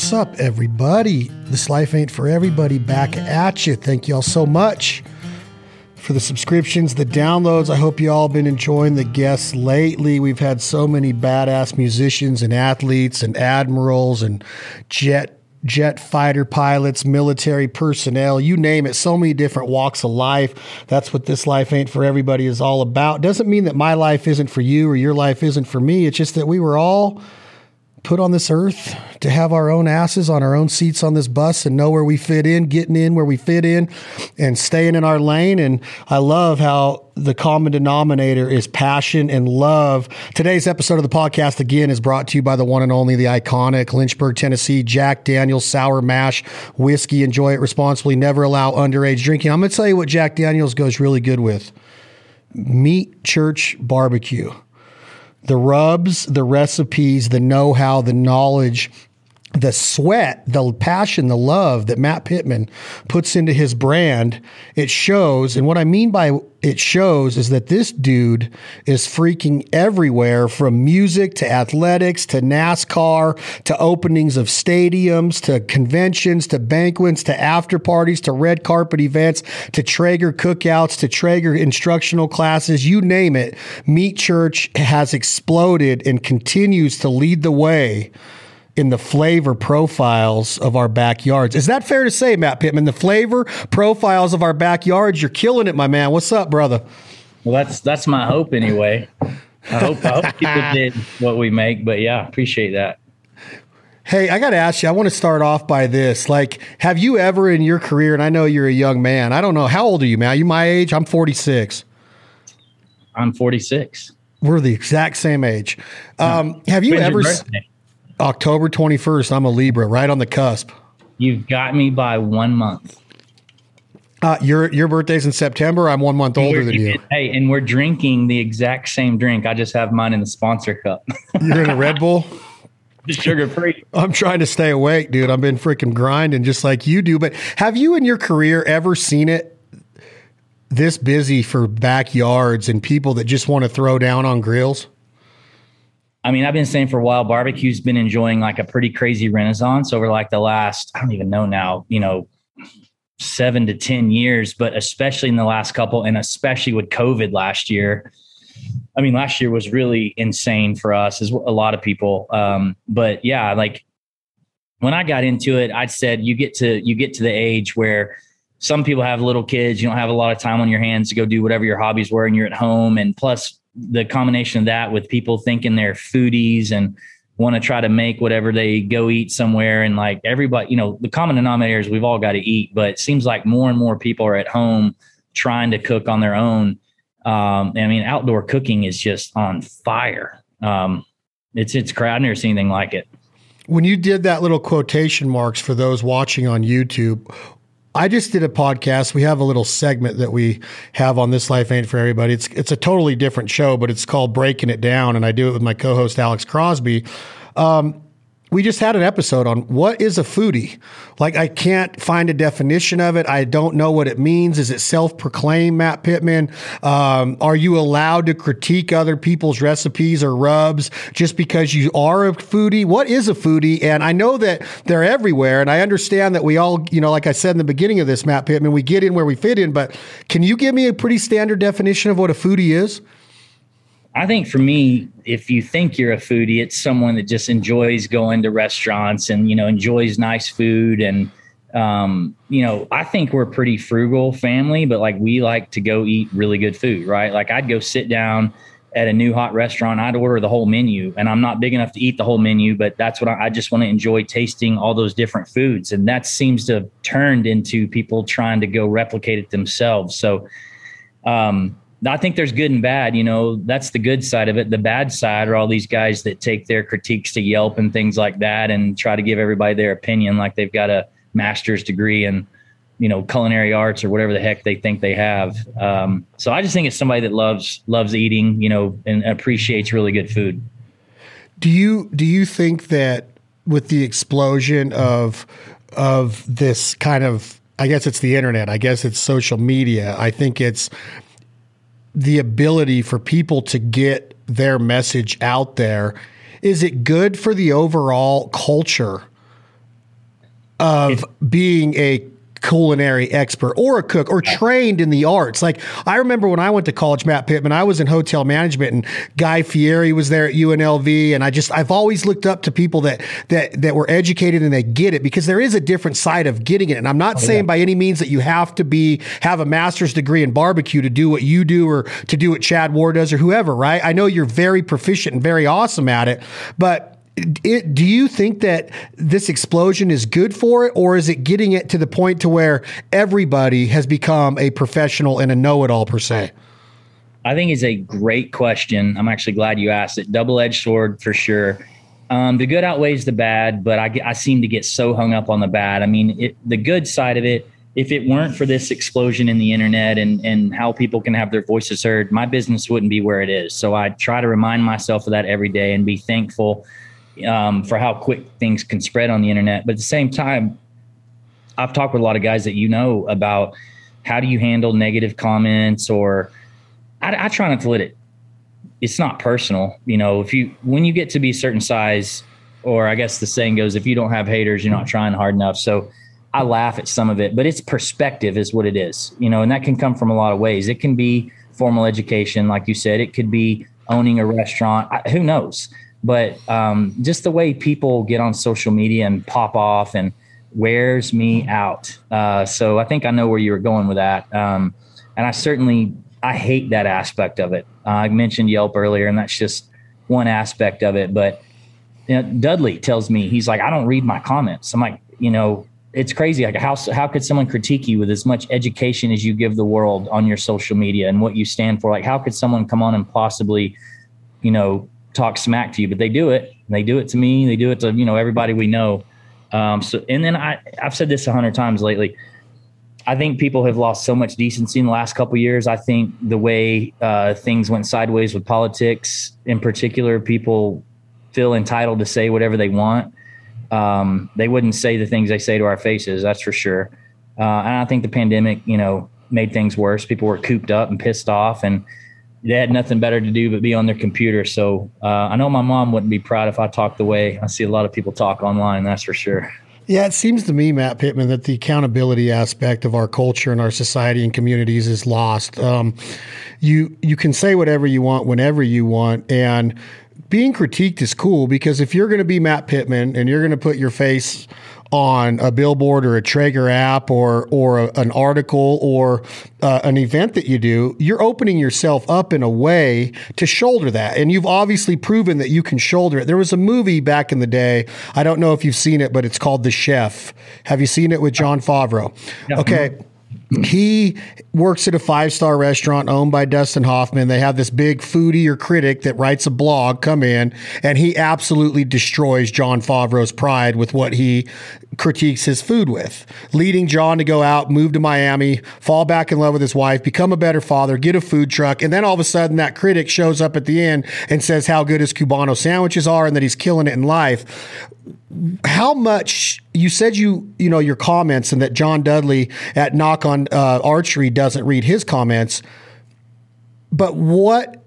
What's up, everybody? This Life Ain't For Everybody back at you. Thank y'all so much for the subscriptions, the downloads. I hope you all been enjoying the guests lately. We've had so many badass musicians and athletes and admirals and jet fighter pilots, military personnel, you name it, so many different walks of life. That's what This Life Ain't For Everybody is all about. Doesn't mean that my life isn't for you or your life isn't for me. It's just that we were all put on this earth to have our own asses on our own seats on this bus and know where we fit in, getting in where we fit in and staying in our lane. And I love how the common denominator is passion and love. Today's episode of the podcast, again, is brought to you by the one and only, the iconic Lynchburg, Tennessee, Jack Daniels Sour Mash Whiskey. Enjoy it responsibly. Never allow underage drinking. I'm going to tell you what Jack Daniels goes really good with. Meat Church Barbecue. The rubs, the recipes, the know-how, the knowledge, the sweat, the passion, the love that Matt Pittman puts into his brand, it shows. And what I mean by it shows is that this dude is freaking everywhere, from music to athletics to NASCAR to openings of stadiums to conventions to banquets to after parties to red carpet events to Traeger cookouts to Traeger instructional classes. You name it, Meat Church has exploded and continues to lead the way in the flavor profiles of our backyards. Is that fair to say, Matt Pittman? The flavor profiles of our backyards. You're killing it, my man. What's up, brother? Well, that's my hope anyway. I hope people did what we make, but yeah, appreciate that. Hey, I got to ask you, I want to start off by this. Like, have you ever in your career, and I know you're a young man, I don't know, how old are you, man? Are you my age? I'm 46. I'm 46. We're the exact same age. Have you ever... October 21st, I'm a Libra, right on the cusp. You've got me by 1 month. Your birthday's in September. I'm 1 month older than you. Hey, and we're drinking the exact same drink. I just have mine in the sponsor cup. You're in a Red Bull? Sugar-free. I'm trying to stay awake, dude. I've been freaking grinding just like you do. But have you in your career ever seen it this busy for backyards and people that just want to throw down on grills? I mean, I've been saying for a while, barbecue's been enjoying like a pretty crazy renaissance over like the last, I don't even know now, 7 to 10 years, but especially in the last couple, and especially with COVID last year. I mean, last year was really insane for us, as a lot of people. But yeah, like when I got into it, I said, you get to the age where some people have little kids, you don't have a lot of time on your hands to go do whatever your hobbies were, and you're at home. And plus, the combination of that with people thinking they're foodies and want to try to make whatever they go eat somewhere. And like everybody, the common denominator is we've all got to eat, but it seems like more and more people are at home trying to cook on their own. I mean, outdoor cooking is just on fire. It's crazy. I've never seen anything like it. When you did that little quotation marks for those watching on YouTube, I just did a podcast. We have a little segment that we have on This Life Ain't For Everybody. It's a totally different show, but it's called Breaking It Down, and I do it with my co-host, Alex Crosby. We just had an episode on what is a foodie. Like, I can't find a definition of it. I don't know what it means. Is it self-proclaimed, Matt Pittman? Are you allowed to critique other people's recipes or rubs just because you are a foodie? What is a foodie? And I know that they're everywhere, and I understand that we all, like I said in the beginning of this, Matt Pittman, we get in where we fit in, but can you give me a pretty standard definition of what a foodie is? I think for me, if you think you're a foodie, it's someone that just enjoys going to restaurants and, enjoys nice food. And, I think we're a pretty frugal family, but like we like to go eat really good food, right? Like I'd go sit down at a new hot restaurant. I'd order the whole menu, and I'm not big enough to eat the whole menu, but that's what I just want to enjoy, tasting all those different foods. And that seems to have turned into people trying to go replicate it themselves. So, I think there's good and bad, that's the good side of it. The bad side are all these guys that take their critiques to Yelp and things like that and try to give everybody their opinion like they've got a master's degree in, culinary arts or whatever the heck they think they have. So I just think it's somebody that loves eating, and appreciates really good food. Do you think that with the explosion of this kind of, I guess it's the internet, I guess it's social media, I think it's the ability for people to get their message out there, is it good for the overall culture of being a culinary expert or a cook or trained in the arts. Like, I remember when I went to college, Matt Pittman, I was in hotel management and Guy Fieri was there at UNLV. And I've always looked up to people that were educated and they get it, because there is a different side of getting it. And I'm not saying by any means that you have to have a master's degree in barbecue to do what you do or to do what Chad Ward does or whoever, right? I know you're very proficient and very awesome at it, but do you think that this explosion is good for it, or is it getting it to the point to where everybody has become a professional and a know-it-all per se? I think it's a great question. I'm actually glad you asked it. Double-edged sword for sure. The good outweighs the bad, but I seem to get so hung up on the bad. I mean, the good side of it, if it weren't for this explosion in the internet and how people can have their voices heard, my business wouldn't be where it is. So I try to remind myself of that every day and be thankful for how quick things can spread on the internet. But at the same time, I've talked with a lot of guys that, you know, about how do you handle negative comments, or I try not to let it. It's not personal. You know, when you get to be a certain size, or I guess the saying goes, if you don't have haters, you're not trying hard enough. So I laugh at some of it, but it's perspective is what it is, you know, and that can come from a lot of ways. It can be formal education. Like you said, it could be owning a restaurant. Who knows? But just the way people get on social media and pop off and wears me out. So I think I know where you were going with that. And I hate that aspect of it. I mentioned Yelp earlier, and that's just one aspect of it. But you know, Dudley tells me, he's like, I don't read my comments. I'm like, you know, it's crazy. Like, how could someone critique you with as much education as you give the world on your social media and what you stand for? Like, how could someone come on and possibly, you know, talk smack to you? But they do it. They do it to me. They do it to, you know, everybody we know. So, and then I've said this 100 times lately. I think people have lost so much decency in the last couple of years. I think the way things went sideways with politics in particular, people feel entitled to say whatever they want. They wouldn't say the things they say to our faces. That's for sure. And I think the pandemic, you know, made things worse. People were cooped up and pissed off, and they had nothing better to do but be on their computer. So I know my mom wouldn't be proud if I talked the way I see a lot of people talk online. That's for sure. Yeah, it seems to me, Matt Pittman, that the accountability aspect of our culture and our society and communities is lost. You can say whatever you want, whenever you want, and being critiqued is cool, because if you're going to be Matt Pittman and you're going to put your face on a billboard or a Traeger app or an article or an event that you do, you're opening yourself up in a way to shoulder that. And you've obviously proven that you can shoulder it. There was a movie back in the day, I don't know if you've seen it, but it's called The Chef. Have you seen it? With John Favreau? No. Okay. He works at a 5-star restaurant owned by Dustin Hoffman. They have this big foodie or critic that writes a blog come in, and he absolutely destroys John Favreau's pride with what he critiques his food with, leading John to go out, move to Miami, fall back in love with his wife, become a better father, get a food truck. And then all of a sudden that critic shows up at the end and says how good his Cubano sandwiches are and that he's killing it in life. How much, you said you know, your comments, and that John Dudley at Knock on Archery doesn't read his comments, but what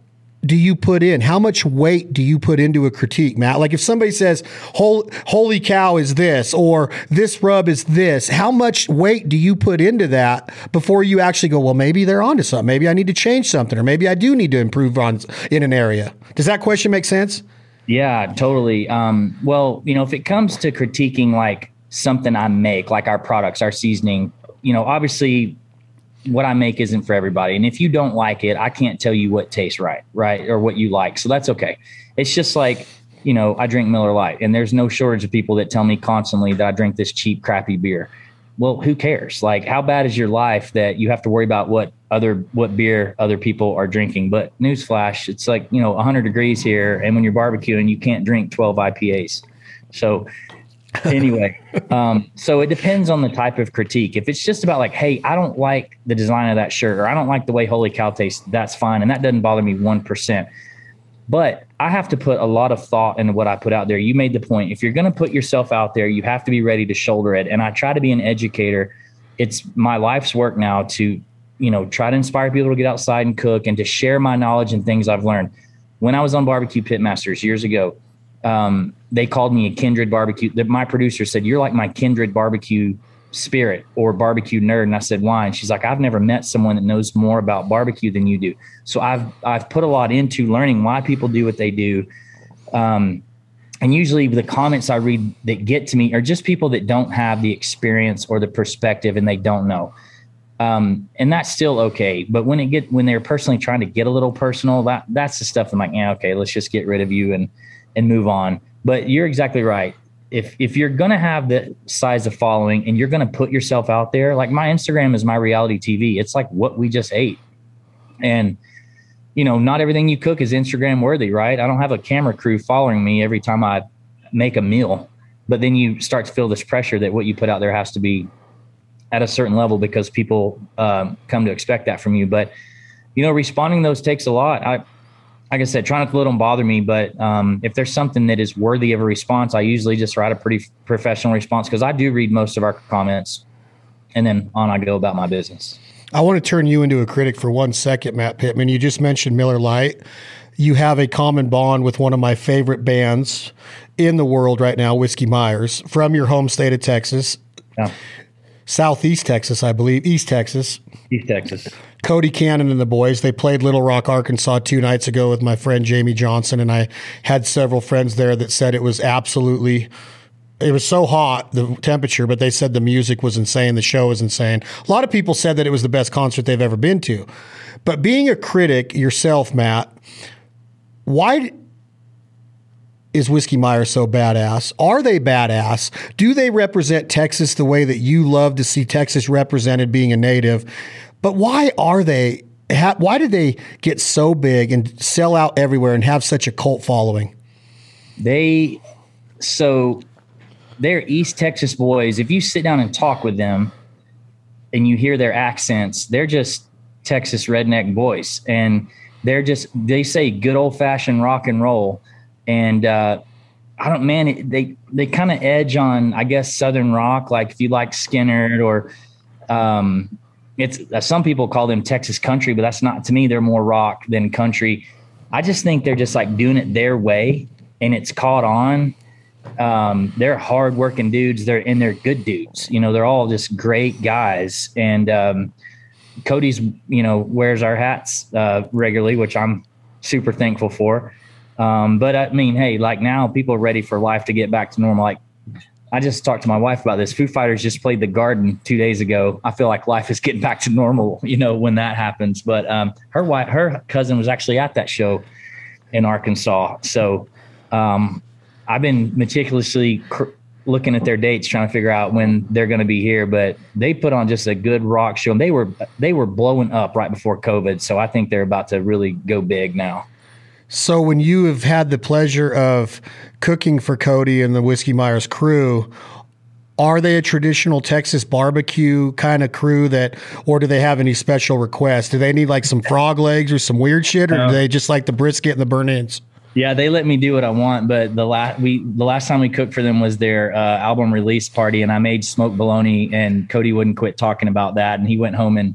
do you put in? How much weight do you put into a critique, Matt? Like, if somebody says Holy Cow is this, or this rub is this, how much weight do you put into that before you actually go, well, maybe they're onto something. Maybe I need to change something, or maybe I do need to improve in an area. Does that question make sense? Yeah, totally. Well, you know, if it comes to critiquing, like something I make, like our products, our seasoning, you know, obviously what I make isn't for everybody. And if you don't like it, I can't tell you what tastes right? Or what you like. So that's okay. It's just like, you know, I drink Miller Lite, and there's no shortage of people that tell me constantly that I drink this cheap, crappy beer. Well, who cares? Like, how bad is your life that you have to worry about what beer other people are drinking? But newsflash, it's like, you know, 100 degrees here, and when you're barbecuing, you can't drink 12 IPAs. So anyway, so it depends on the type of critique. If it's just about like, hey, I don't like the design of that shirt, or I don't like the way Holy Cow tastes, that's fine. And that doesn't bother me 1%. But I have to put a lot of thought into what I put out there. You made the point. If you're going to put yourself out there, you have to be ready to shoulder it. And I try to be an educator. It's my life's work now to, you know, try to inspire people to get outside and cook and to share my knowledge and things I've learned. When I was on Barbecue Pitmasters years ago, they called me a kindred barbecue. My producer said, "You're like my kindred barbecue spirit or barbecue nerd." And I said, "Why?" And she's like, "I've never met someone that knows more about barbecue than you do." So I've put a lot into learning why people do what they do. And usually the comments I read that get to me are just people that don't have the experience or the perspective and they don't know. And that's still okay. But when they're personally trying to get a little personal, that's the stuff I'm like, yeah, okay, let's just get rid of you and move on. But you're exactly right. If you're going to have the size of following and you're going to put yourself out there, like my Instagram is my reality TV. It's like what we just ate. And, you know, not everything you cook is Instagram worthy, right? I don't have a camera crew following me every time I make a meal. But then you start to feel this pressure that what you put out there has to be at a certain level because people come to expect that from you. But, you know, responding to those takes a lot. Like I said, try not to let them bother me, but if there's something that is worthy of a response, I usually just write a pretty professional response because I do read most of our comments, and then on I go about my business. I want to turn you into a critic for 1 second, Matt Pittman. You just mentioned Miller Lite. You have a common bond with one of my favorite bands in the world right now, Whiskey Myers, from your home state of Texas. Yeah. Southeast Texas, I believe. East Texas. East Texas. Cody Cannon and the boys, they played Little Rock, Arkansas 2 nights ago with my friend Jamie Johnson, and I had several friends there that said it was so hot, the temperature, but they said the music was insane, the show was insane. A lot of people said that it was the best concert they've ever been to. But being a critic yourself, Matt, why is Whiskey Myers so badass? Are they badass? Do they represent Texas the way that you love to see Texas represented being a native? But why did they get so big and sell out everywhere and have such a cult following? They're East Texas boys. If you sit down and talk with them and you hear their accents, they're just Texas redneck boys. And they say good old fashioned rock and roll. And, they kind of edge on, I guess, Southern rock. Like if you like Skynyrd or, some people call them Texas country, but that's not, to me, they're more rock than country. I just think they're just like doing it their way and it's caught on. They're hardworking dudes. They're good dudes. You know, they're all just great guys. And, Cody's, you know, wears our hats, regularly, which I'm super thankful for. But I mean, hey, like now people are ready for life to get back to normal. Like I just talked to my wife about this. Foo Fighters just played the Garden 2 days ago. I feel like life is getting back to normal, you know, when that happens. But, her cousin was actually at that show in Arkansas. So, I've been meticulously looking at their dates, trying to figure out when they're going to be here, but they put on just a good rock show and they were blowing up right before COVID. So I think they're about to really go big now. So when you have had the pleasure of cooking for Cody and the Whiskey Myers crew, are they a traditional Texas barbecue kind of crew or do they have any special requests? Do they need like some frog legs or some weird shit, or do they just like the brisket and the burnt ends? Yeah, they let me do what I want, but the last time we cooked for them was their album release party, and I made smoked bologna, and Cody wouldn't quit talking about that, and he went home and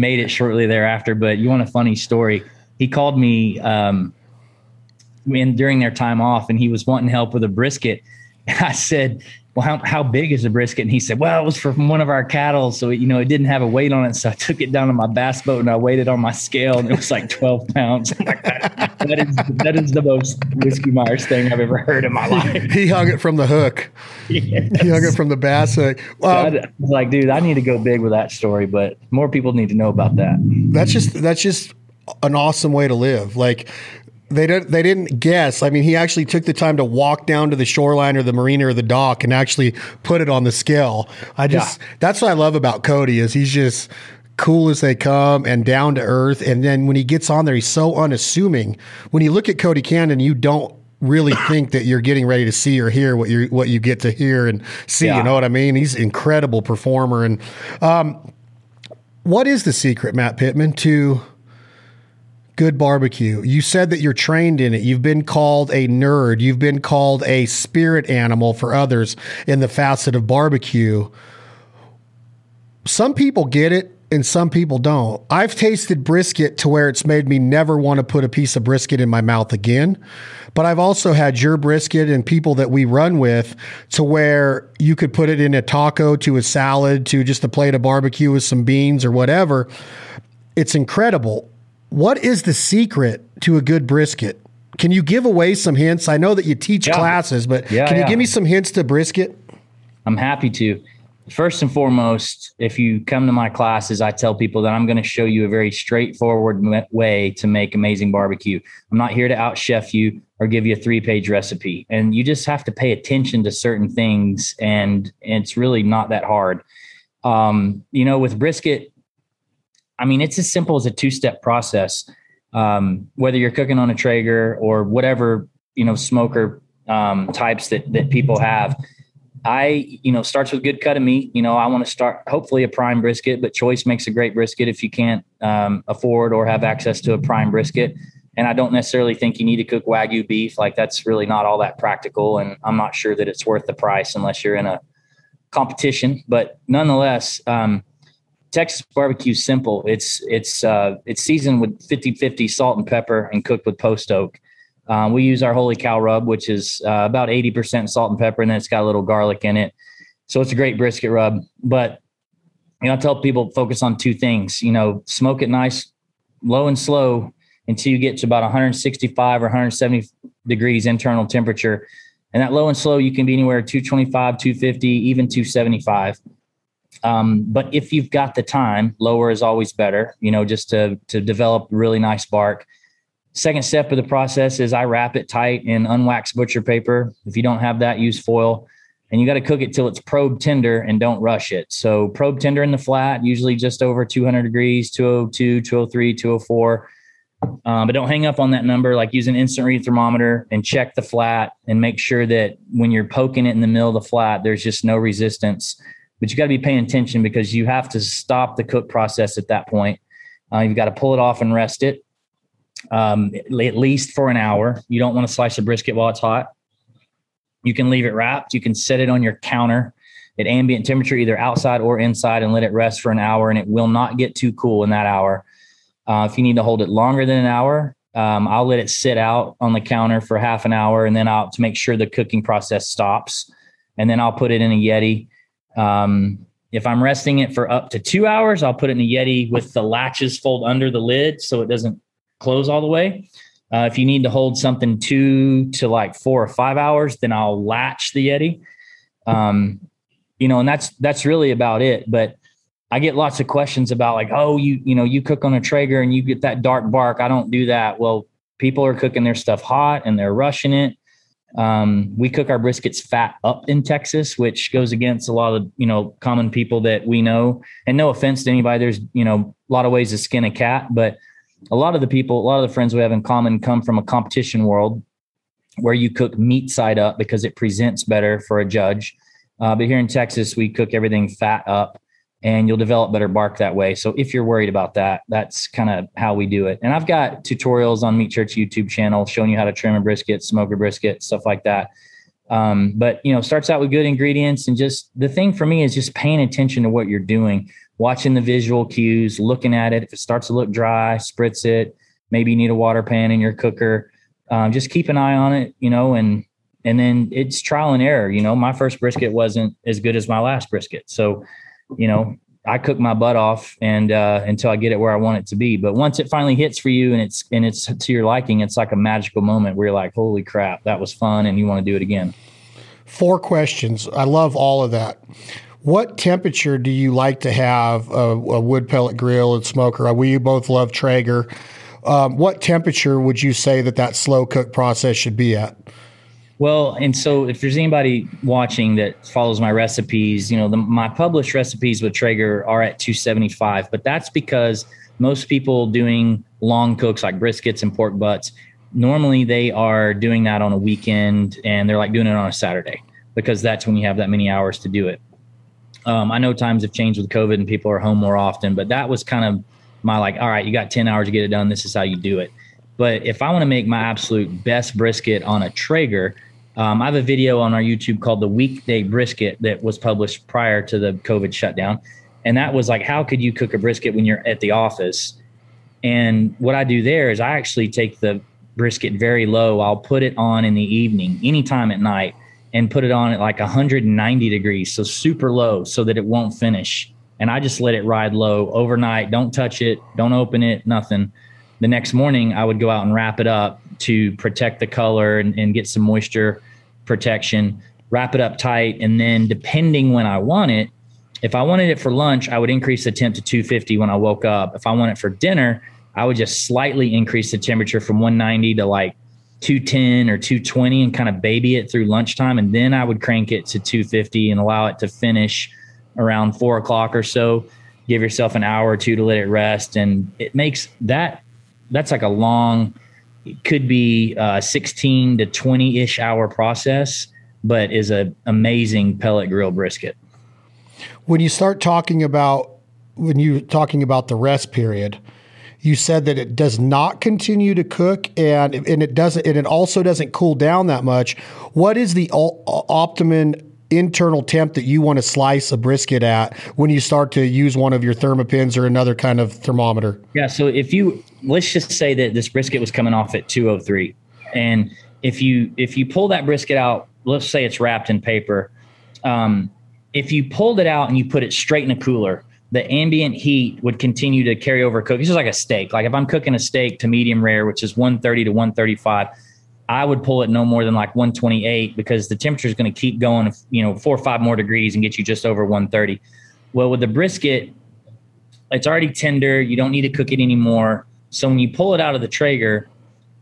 made it shortly thereafter. But you want a funny story? He called me during their time off, and he was wanting help with a brisket. I said, "Well, how big is the brisket?" And he said, "Well, it was from one of our cattle, so it didn't have a weight on it. So I took it down to my bass boat and I weighed it on my scale, and it was like 12 pounds." I'm like, that is the most Whiskey Myers thing I've ever heard in my life. He hung it from the hook. Yes. He hung it from the bass hook. So I was like, dude, I need to go big with that story, but more people need to know about that. That's just an awesome way to live. Like. They didn't guess. I mean, he actually took the time to walk down to the shoreline or the marina or the dock and actually put it on the scale. That's what I love about Cody is he's just cool as they come and down to earth. And then when he gets on there, he's so unassuming. When you look at Cody Cannon, you don't really think that you're getting ready to see or hear what you get to hear and see. Yeah. You know what I mean? He's an incredible performer. And what is the secret, Matt Pittman, to good barbecue? You said that you're trained in it. You've been called a nerd. You've been called a spirit animal for others in the facet of barbecue. Some people get it and some people don't. I've tasted brisket to where it's made me never want to put a piece of brisket in my mouth again. But I've also had your brisket and people that we run with to where you could put it in a taco, to a salad, to just a plate of barbecue with some beans or whatever. It's incredible. What is the secret to a good brisket? Can you give away some hints? I know that you teach classes, but can you give me some hints to brisket? I'm happy to. First and foremost, if you come to my classes, I tell people that I'm going to show you a very straightforward way to make amazing barbecue. I'm not here to out chef you or give you a 3-page recipe. And you just have to pay attention to certain things. And it's really not that hard. You know, with brisket, I mean, it's as simple as a 2-step process. Whether you're cooking on a Traeger or whatever, you know, smoker types that people have, starts with good cut of meat. You know, I want to start hopefully a prime brisket, but choice makes a great brisket if you can't afford or have access to a prime brisket. And I don't necessarily think you need to cook Wagyu beef. Like, that's really not all that practical. And I'm not sure that it's worth the price unless you're in a competition. But nonetheless, Texas barbecue is simple. It's seasoned with 50/50 salt and pepper and cooked with post oak. We use our Holy Cow rub, which is about 80% salt and pepper, and then it's got a little garlic in it. So it's a great brisket rub. But, you know, I tell people focus on 2 things. You know, smoke it nice, low and slow until you get to about 165 or 170 degrees internal temperature. And that low and slow, you can be anywhere 225, 250, even 275. But if you've got the time, lower is always better, you know, just to develop really nice bark. Second step of the process is I wrap it tight in unwaxed butcher paper. If you don't have that, use foil. And you got to cook it till it's probe tender and don't rush it. So probe tender in the flat, usually just over 200 degrees, 202, 203, 204. But don't hang up on that number. Like, use an instant read thermometer and check the flat and make sure that when you're poking it in the middle of the flat, there's just no resistance. But you got to be paying attention because you have to stop the cook process at that point. You've got to pull it off and rest it at least for an hour. You don't want to slice a brisket while it's hot. You can leave it wrapped. You can set it on your counter at ambient temperature, either outside or inside, and let it rest for an hour. And it will not get too cool in that hour. If you need to hold it longer than an hour, I'll let it sit out on the counter for half an hour, and then I'll to make sure the cooking process stops. And then I'll put it in a Yeti. If I'm resting it for up to 2 hours, I'll put it in a Yeti with the latches fold under the lid so it doesn't close all the way. If you need to hold something 2 to 4 or 5 hours, then I'll latch the Yeti. And that's really about it. But I get lots of questions about like, oh, you cook on a Traeger and you get that dark bark. I don't do that. Well, people are cooking their stuff hot and they're rushing it. We cook our briskets fat up in Texas, which goes against a lot of, common people that we know. And no offense to anybody, there's, a lot of ways to skin a cat, but a lot of the friends we have in common come from a competition world where you cook meat side up because it presents better for a judge. But here in Texas, we cook everything fat up and you'll develop better bark that way. So if you're worried about that, that's kind of how we do it. And I've got tutorials on Meat Church YouTube channel showing you how to trim a brisket, smoke a brisket, stuff like that. But starts out with good ingredients. And just the thing for me is just paying attention to what you're doing, watching the visual cues, looking at it. If it starts to look dry, spritz it. Maybe you need a water pan in your cooker. Just keep an eye on it, and then it's trial and error. My first brisket wasn't as good as my last brisket. So, I cook my butt off and until I get it where I want it to be. But once it finally hits for you and it's to your liking, it's like a magical moment where you're like, holy crap, that was fun. And you want to do it again. 4 questions. I love all of that. What temperature do you like to have a wood pellet grill and smoker? We both love Traeger. What temperature would you say that slow cook process should be at? Well, and so if there's anybody watching that follows my recipes, my published recipes with Traeger are at 275, but that's because most people doing long cooks like briskets and pork butts, normally they are doing that on a weekend and they're like doing it on a Saturday because that's when you have that many hours to do it. I know times have changed with COVID and people are home more often, but that was kind of my like, all right, you got 10 hours to get it done. This is how you do it. But if I want to make my absolute best brisket on a Traeger, I have a video on our YouTube called The Weekday Brisket that was published prior to the COVID shutdown. And that was like, how could you cook a brisket when you're at the office? And what I do there is I actually take the brisket very low. I'll put it on in the evening, anytime at night, and put it on at like 190 degrees. So super low so that it won't finish. And I just let it ride low overnight. Don't touch it. Don't open it. Nothing. The next morning, I would go out and wrap it up to protect the color and get some moisture protection, wrap it up tight. And then depending when I want it, if I wanted it for lunch, I would increase the temp to 250 when I woke up. If I want it for dinner, I would just slightly increase the temperature from 190 to like 210 or 220 and kind of baby it through lunchtime. And then I would crank it to 250 and allow it to finish around 4 o'clock or so. Give yourself an hour or two to let it rest. And it makes that's like a long, it could be a 16 to 20 ish hour process, but is an amazing pellet grill brisket. When you're talking about the rest period, you said that it does not continue to cook and it also doesn't cool down that much. What is the optimum internal temp that you want to slice a brisket at when you start to use one of your thermopins or another kind of thermometer? Yeah. So let's just say that this brisket was coming off at 203. And if you pull that brisket out, let's say it's wrapped in paper. If you pulled it out and you put it straight in a cooler, the ambient heat would continue to carry over cook. This is like a steak. Like if I'm cooking a steak to medium rare, which is 130 to 135, I would pull it no more than like 128 because the temperature is going to keep going, 4 or 5 more degrees and get you just over 130. Well, with the brisket, it's already tender. You don't need to cook it anymore. So when you pull it out of the Traeger,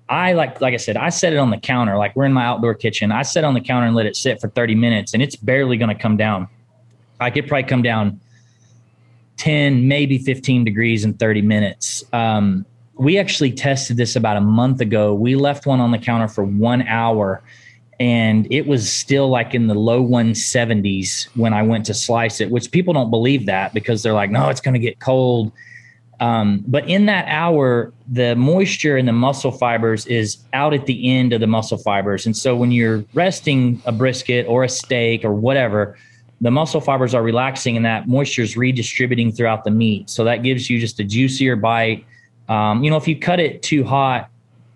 I set it on the counter. Like we're in my outdoor kitchen. I set on the counter and let it sit for 30 minutes and it's barely going to come down. I could probably come down 10, maybe 15 degrees in 30 minutes. We actually tested this about a month ago. We left one on the counter for 1 hour and it was still like in the low 170s when I went to slice it, which people don't believe that because they're like, no, it's going to get cold. But in that hour, the moisture in the muscle fibers is out at the end of the muscle fibers. And so when you're resting a brisket or a steak or whatever, the muscle fibers are relaxing and that moisture is redistributing throughout the meat. So that gives you just a juicier bite. If you cut it too hot,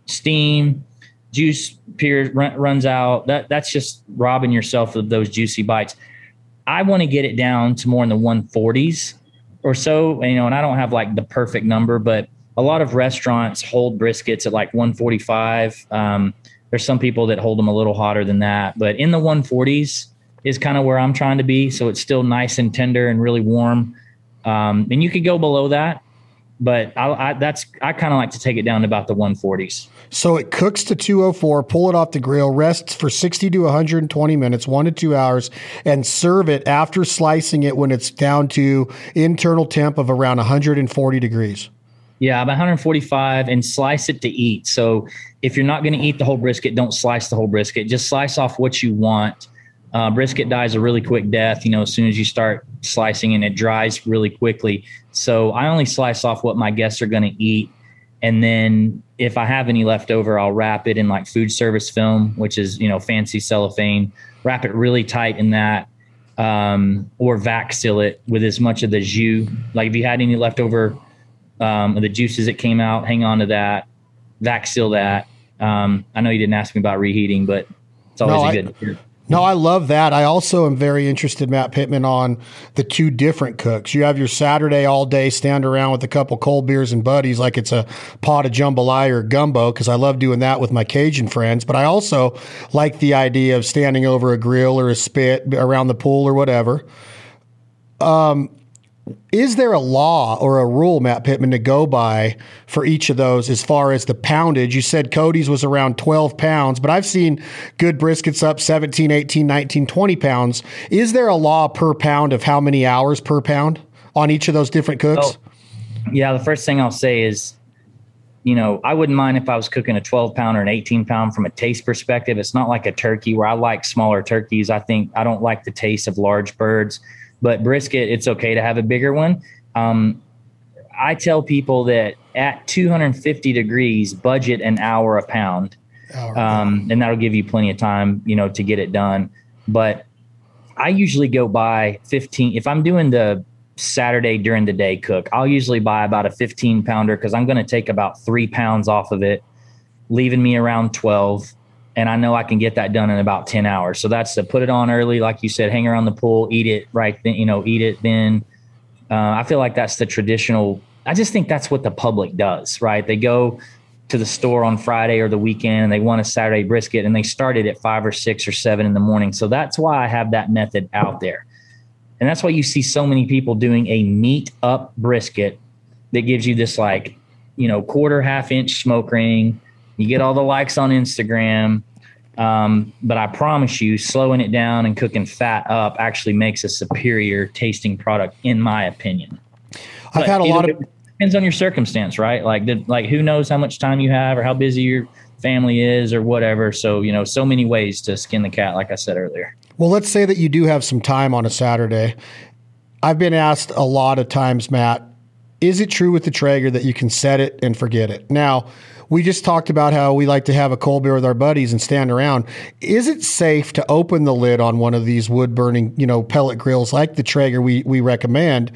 steam, juice runs out. That's just robbing yourself of those juicy bites. I want to get it down to more in the 140s or so, and I don't have like the perfect number, but a lot of restaurants hold briskets at like 145. There's some people that hold them a little hotter than that, but in the 140s is kind of where I'm trying to be. So it's still nice and tender and really warm. And you could go below that. But I kind of like to take it down to about the 140s. So it cooks to 204, pull it off the grill, rests for 60 to 120 minutes, 1 to 2 hours, and serve it after slicing it when it's down to internal temp of around 140 degrees. Yeah, about 145, and slice it to eat. So if you're not going to eat the whole brisket, don't slice the whole brisket. Just slice off what you want. Brisket dies a really quick death, as soon as you start slicing and it dries really quickly. So I only slice off what my guests are going to eat. And then if I have any left over, I'll wrap it in like food service film, which is, fancy cellophane, wrap it really tight in that, or vac seal it with as much of the jus. Like if you had any leftover, the juices that came out, hang on to that, vac seal that. I know you didn't ask me about reheating, but it's always good. No, I love that. I also am very interested, Matt Pittman, on the two different cooks. You have your Saturday all day, stand around with a couple cold beers and buddies like it's a pot of jambalaya or gumbo, because I love doing that with my Cajun friends. But I also like the idea of standing over a grill or a spit around the pool or whatever. Is there a law or a rule, Matt Pittman, to go by for each of those as far as the poundage? You said Cody's was around 12 pounds, but I've seen good briskets up 17, 18, 19, 20 pounds. Is there a law per pound of how many hours per pound on each of those different cooks? Oh, yeah, the first thing I'll say is, I wouldn't mind if I was cooking a 12 pound or an 18 pound from a taste perspective. It's not like a turkey where I like smaller turkeys. I don't like the taste of large birds. But brisket, it's okay to have a bigger one. I tell people that at 250 degrees, budget an hour a pound. And that'll give you plenty of time, to get it done. But I usually go by 15. If I'm doing the Saturday during the day cook. I'll usually buy about a 15 pounder because I'm going to take about 3 pounds off of it, leaving me around 12. And I know I can get that done in about 10 hours. So that's to put it on early. Like you said, hang around the pool, eat it right then, eat it then. I feel like that's the traditional. I just think that's what the public does, right? They go to the store on Friday or the weekend and they want a Saturday brisket and they start it at 5 or 6 or 7 in the morning. So that's why I have that method out there. And that's why you see so many people doing a meat up brisket that gives you this like, quarter half inch smoke ring. You get all the likes on Instagram. But I promise you, slowing it down and cooking fat up actually makes a superior tasting product, in my opinion. I've had a lot of... Depends on your circumstance, right? Like who knows how much time you have or how busy your family is or whatever. So, so many ways to skin the cat, like I said earlier. Well, let's say that you do have some time on a Saturday. I've been asked a lot of times, Matt, is it true with the Traeger that you can set it and forget it? Now, we just talked about how we like to have a cold beer with our buddies and stand around. Is it safe to open the lid on one of these wood burning, pellet grills like the Traeger we recommend?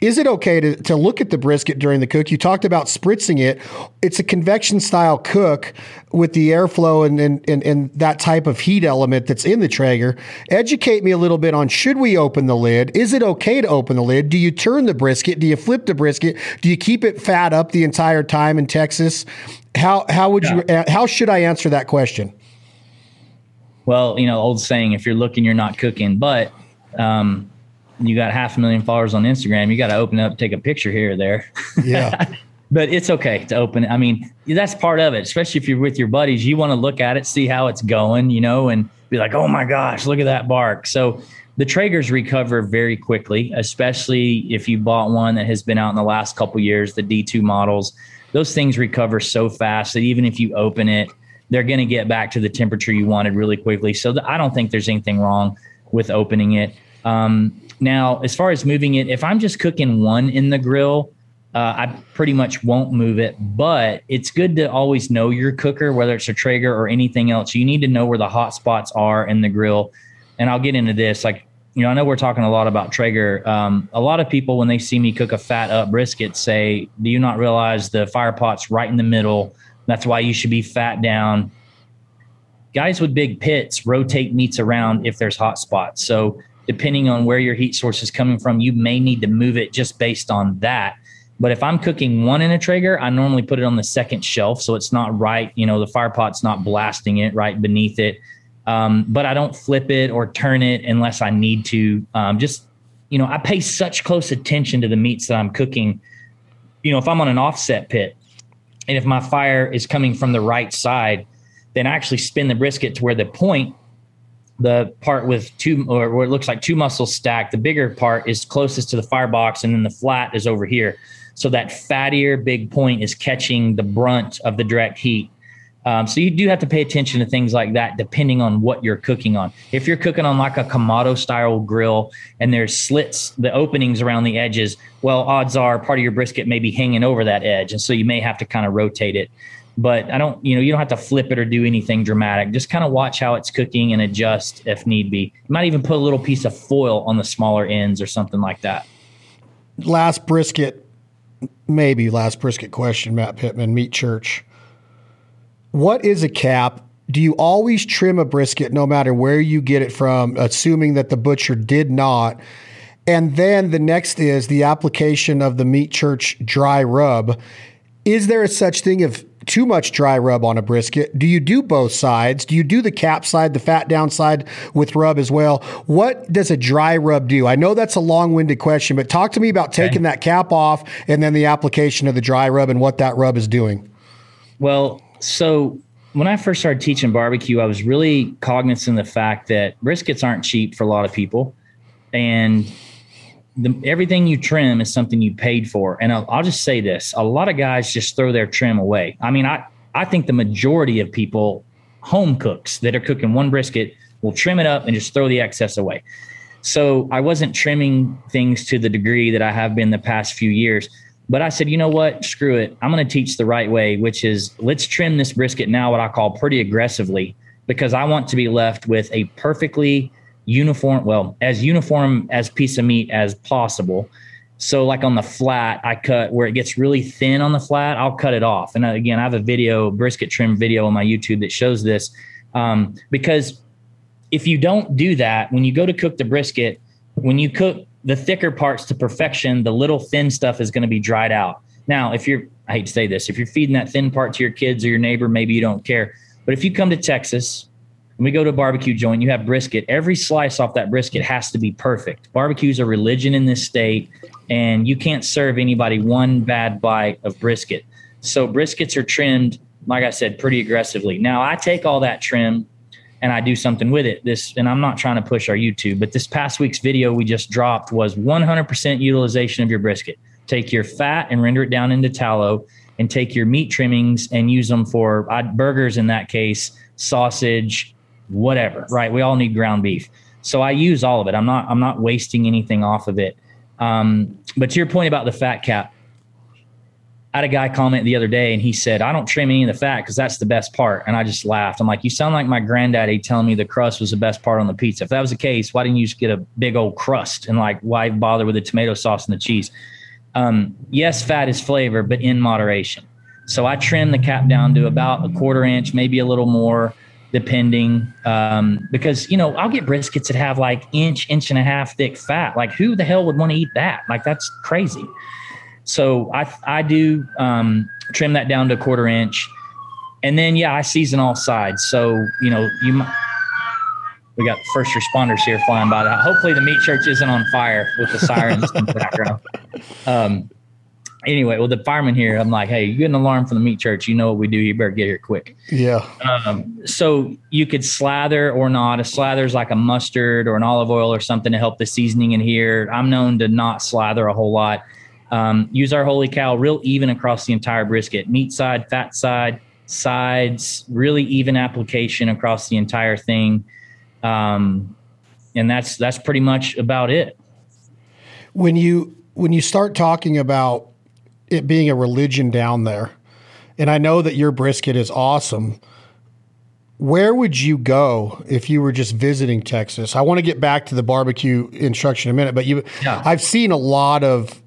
Is it okay to look at the brisket during the cook? You talked about spritzing it. It's a convection style cook with the airflow and that type of heat element that's in the Traeger. Educate me a little bit on, should we open the lid? Is it okay to open the lid? Do you turn the brisket? Do you flip the brisket? Do you keep it fat up the entire time in Texas? How should I answer that question? Well, old saying, if you're looking, you're not cooking, but, you got 500,000 followers on Instagram. You got to open up, take a picture here or there. Yeah. But it's okay to open. I mean, that's part of it, especially if you're with your buddies. You want to look at it, see how it's going, and be like, oh my gosh, look at that bark. So the Traegers recover very quickly, especially if you bought one that has been out in the last couple of years, the D2 models. Those things recover so fast that even if you open it, they're going to get back to the temperature you wanted really quickly. So I don't think there's anything wrong with opening it. Now, as far as moving it, if I'm just cooking one in the grill, I pretty much won't move it, but it's good to always know your cooker, whether it's a Traeger or anything else. You need to know where the hot spots are in the grill. And I'll get into this. I know we're talking a lot about Traeger. A lot of people, when they see me cook a fat up brisket, say, do you not realize the fire pot's right in the middle? That's why you should be fat down. Guys with big pits rotate meats around if there's hot spots. So depending on where your heat source is coming from, you may need to move it just based on that. But if I'm cooking one in a Traeger, I normally put it on the second shelf. So it's not right. The fire pot's not blasting it right beneath it. But I don't flip it or turn it unless I need to. I pay such close attention to the meats that I'm cooking. If I'm on an offset pit and if my fire is coming from the right side, then I actually spin the brisket to where the part with two, or where it looks like two muscles stacked, the bigger part is closest to the firebox, and then the flat is over here. So that fattier big point is catching the brunt of the direct heat. So you do have to pay attention to things like that, depending on what you're cooking on. If you're cooking on like a Kamado style grill and there's slits, the openings around the edges, well, odds are part of your brisket may be hanging over that edge. And so you may have to kind of rotate it. But I don't, you don't have to flip it or do anything dramatic. Just kind of watch how it's cooking and adjust if need be. You might even put a little piece of foil on the smaller ends or something like that. Last brisket question, Matt Pittman, Meat Church. What is a cap? Do you always trim a brisket no matter where you get it from, assuming that the butcher did not? And then the next is the application of the Meat Church dry rub. Is there a such thing of too much dry rub on a brisket? Do you do both sides? Do you do the cap side, the fat down side with rub as well? What does a dry rub do? I know that's a long-winded question, but talk to me about taking that cap off and then the application of the dry rub and what that rub is doing. Well, so when I first started teaching barbecue, I was really cognizant of the fact that briskets aren't cheap for a lot of people. And everything you trim is something you paid for. And I'll just say this. A lot of guys just throw their trim away. I mean, I think the majority of people, home cooks that are cooking one brisket, will trim it up and just throw the excess away. So I wasn't trimming things to the degree that I have been the past few years. But I said, you know what? Screw it. I'm going to teach the right way, which is let's trim this brisket now, what I call pretty aggressively, because I want to be left with a perfectly uniform, well, as uniform as piece of meat as possible. So like on the flat, I cut where it gets really thin on the flat, I'll cut it off. And again, I have a video, brisket trim video on my YouTube that shows this, because if you don't do that, when you go to cook the brisket, when you cook the thicker parts to perfection, the little thin stuff is going to be dried out. Now, if you're, I hate to say this, if you're feeding that thin part to your kids or your neighbor, maybe you don't care. But if you come to Texas and we go to a barbecue joint, you have brisket, every slice off that brisket has to be perfect. Barbecue is a religion in this state, and you can't serve anybody one bad bite of brisket. So briskets are trimmed, like I said, pretty aggressively. Now, I take all that trim and I do something with it. And I'm not trying to push our YouTube, but this past week's video we just dropped was 100% utilization of your brisket. Take your fat and render it down into tallow, and take your meat trimmings and use them for burgers in that case, sausage, whatever, right? We all need ground beef. So I use all of it. I'm not wasting anything off of it. But to your point about the fat cap, I had a guy comment the other day and he said, I don't trim any of the fat because that's the best part. And I just laughed. I'm like, you sound like my granddaddy telling me the crust was the best part on the pizza. If that was the case, why didn't you just get a big old crust and like, why bother with the tomato sauce and the cheese? Yes, fat is flavor, but in moderation. So I trim the cap down to about a quarter inch, maybe a little more, depending. Because, you know, I'll get briskets that have like inch and a half thick fat. Like, who the hell would want to eat that? Like, that's crazy. So I do trim that down to a quarter inch. And then, yeah, I season all sides. So, you know, we got first responders here flying by. Hopefully the Meat Church isn't on fire with the sirens in the background. Anyway, well, the fireman here, I'm like, hey, you get an alarm from the Meat Church. You know what we do. You better get here quick. Yeah. So you could slather or not. A slather is like a mustard or an olive oil or something to help the seasoning in here. I'm known to not slather a whole lot. Use our Holy Cow real even across the entire brisket. Meat side, fat side, sides, really even application across the entire thing. And that's pretty much about it. When you start talking about it being a religion down there, and I know that your brisket is awesome, where would you go if you were just visiting Texas? I want to get back to the barbecue instruction in a minute, but I've seen a lot of,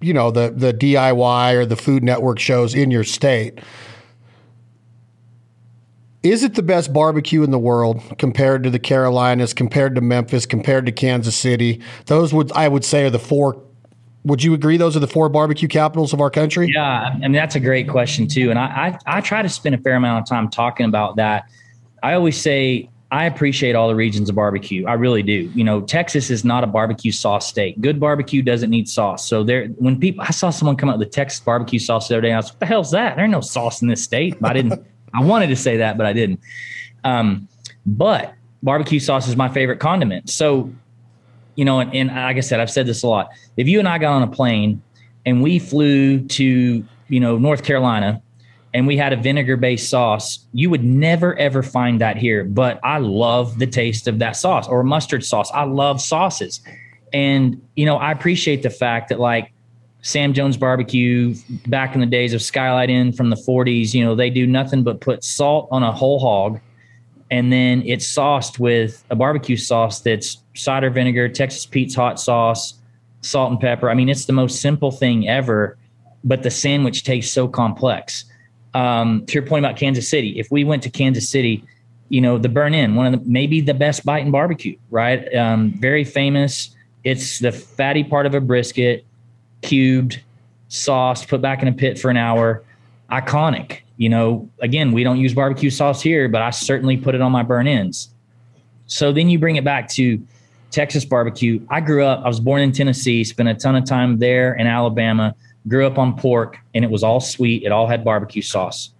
you know, the DIY or the Food Network shows in your state. Is it the best barbecue in the world compared to the Carolinas, compared to Memphis, compared to Kansas City? Those I would say are the four. Would you agree those are the four barbecue capitals of our country? Yeah, I mean, that's a great question too. And I try to spend a fair amount of time talking about that. I always say I appreciate all the regions of barbecue. I really do. You know, Texas is not a barbecue sauce state. Good barbecue doesn't need sauce. So I saw someone come up with the Texas barbecue sauce the other day, and I was like, what the hell's that? There ain't no sauce in this state. But I didn't. I wanted to say that, but I didn't. But barbecue sauce is my favorite condiment. So, you know, and like I said, I've said this a lot. If you and I got on a plane and we flew to, you know, North Carolina and we had a vinegar-based sauce, you would never, ever find that here. But I love the taste of that sauce, or mustard sauce. I love sauces. And, you know, I appreciate the fact that, like, Sam Jones barbecue back in the days of Skylight Inn from the 40s, you know, they do nothing but put salt on a whole hog, and then it's sauced with a barbecue sauce that's cider vinegar, Texas Pete's hot sauce, salt and pepper. I mean, it's the most simple thing ever, but the sandwich tastes so complex. To your point about Kansas City, if we went to Kansas City, you know, the burn in, one of the, maybe the best bite in barbecue, right? Very famous. It's the fatty part of a brisket, cubed, sauced, put back in a pit for an hour. Iconic. You know, again, we don't use barbecue sauce here, but I certainly put it on my burn ends. So then you bring it back to Texas barbecue. I was born in Tennessee, spent a ton of time there in Alabama, grew up on pork, and it was all sweet. It all had barbecue sauce.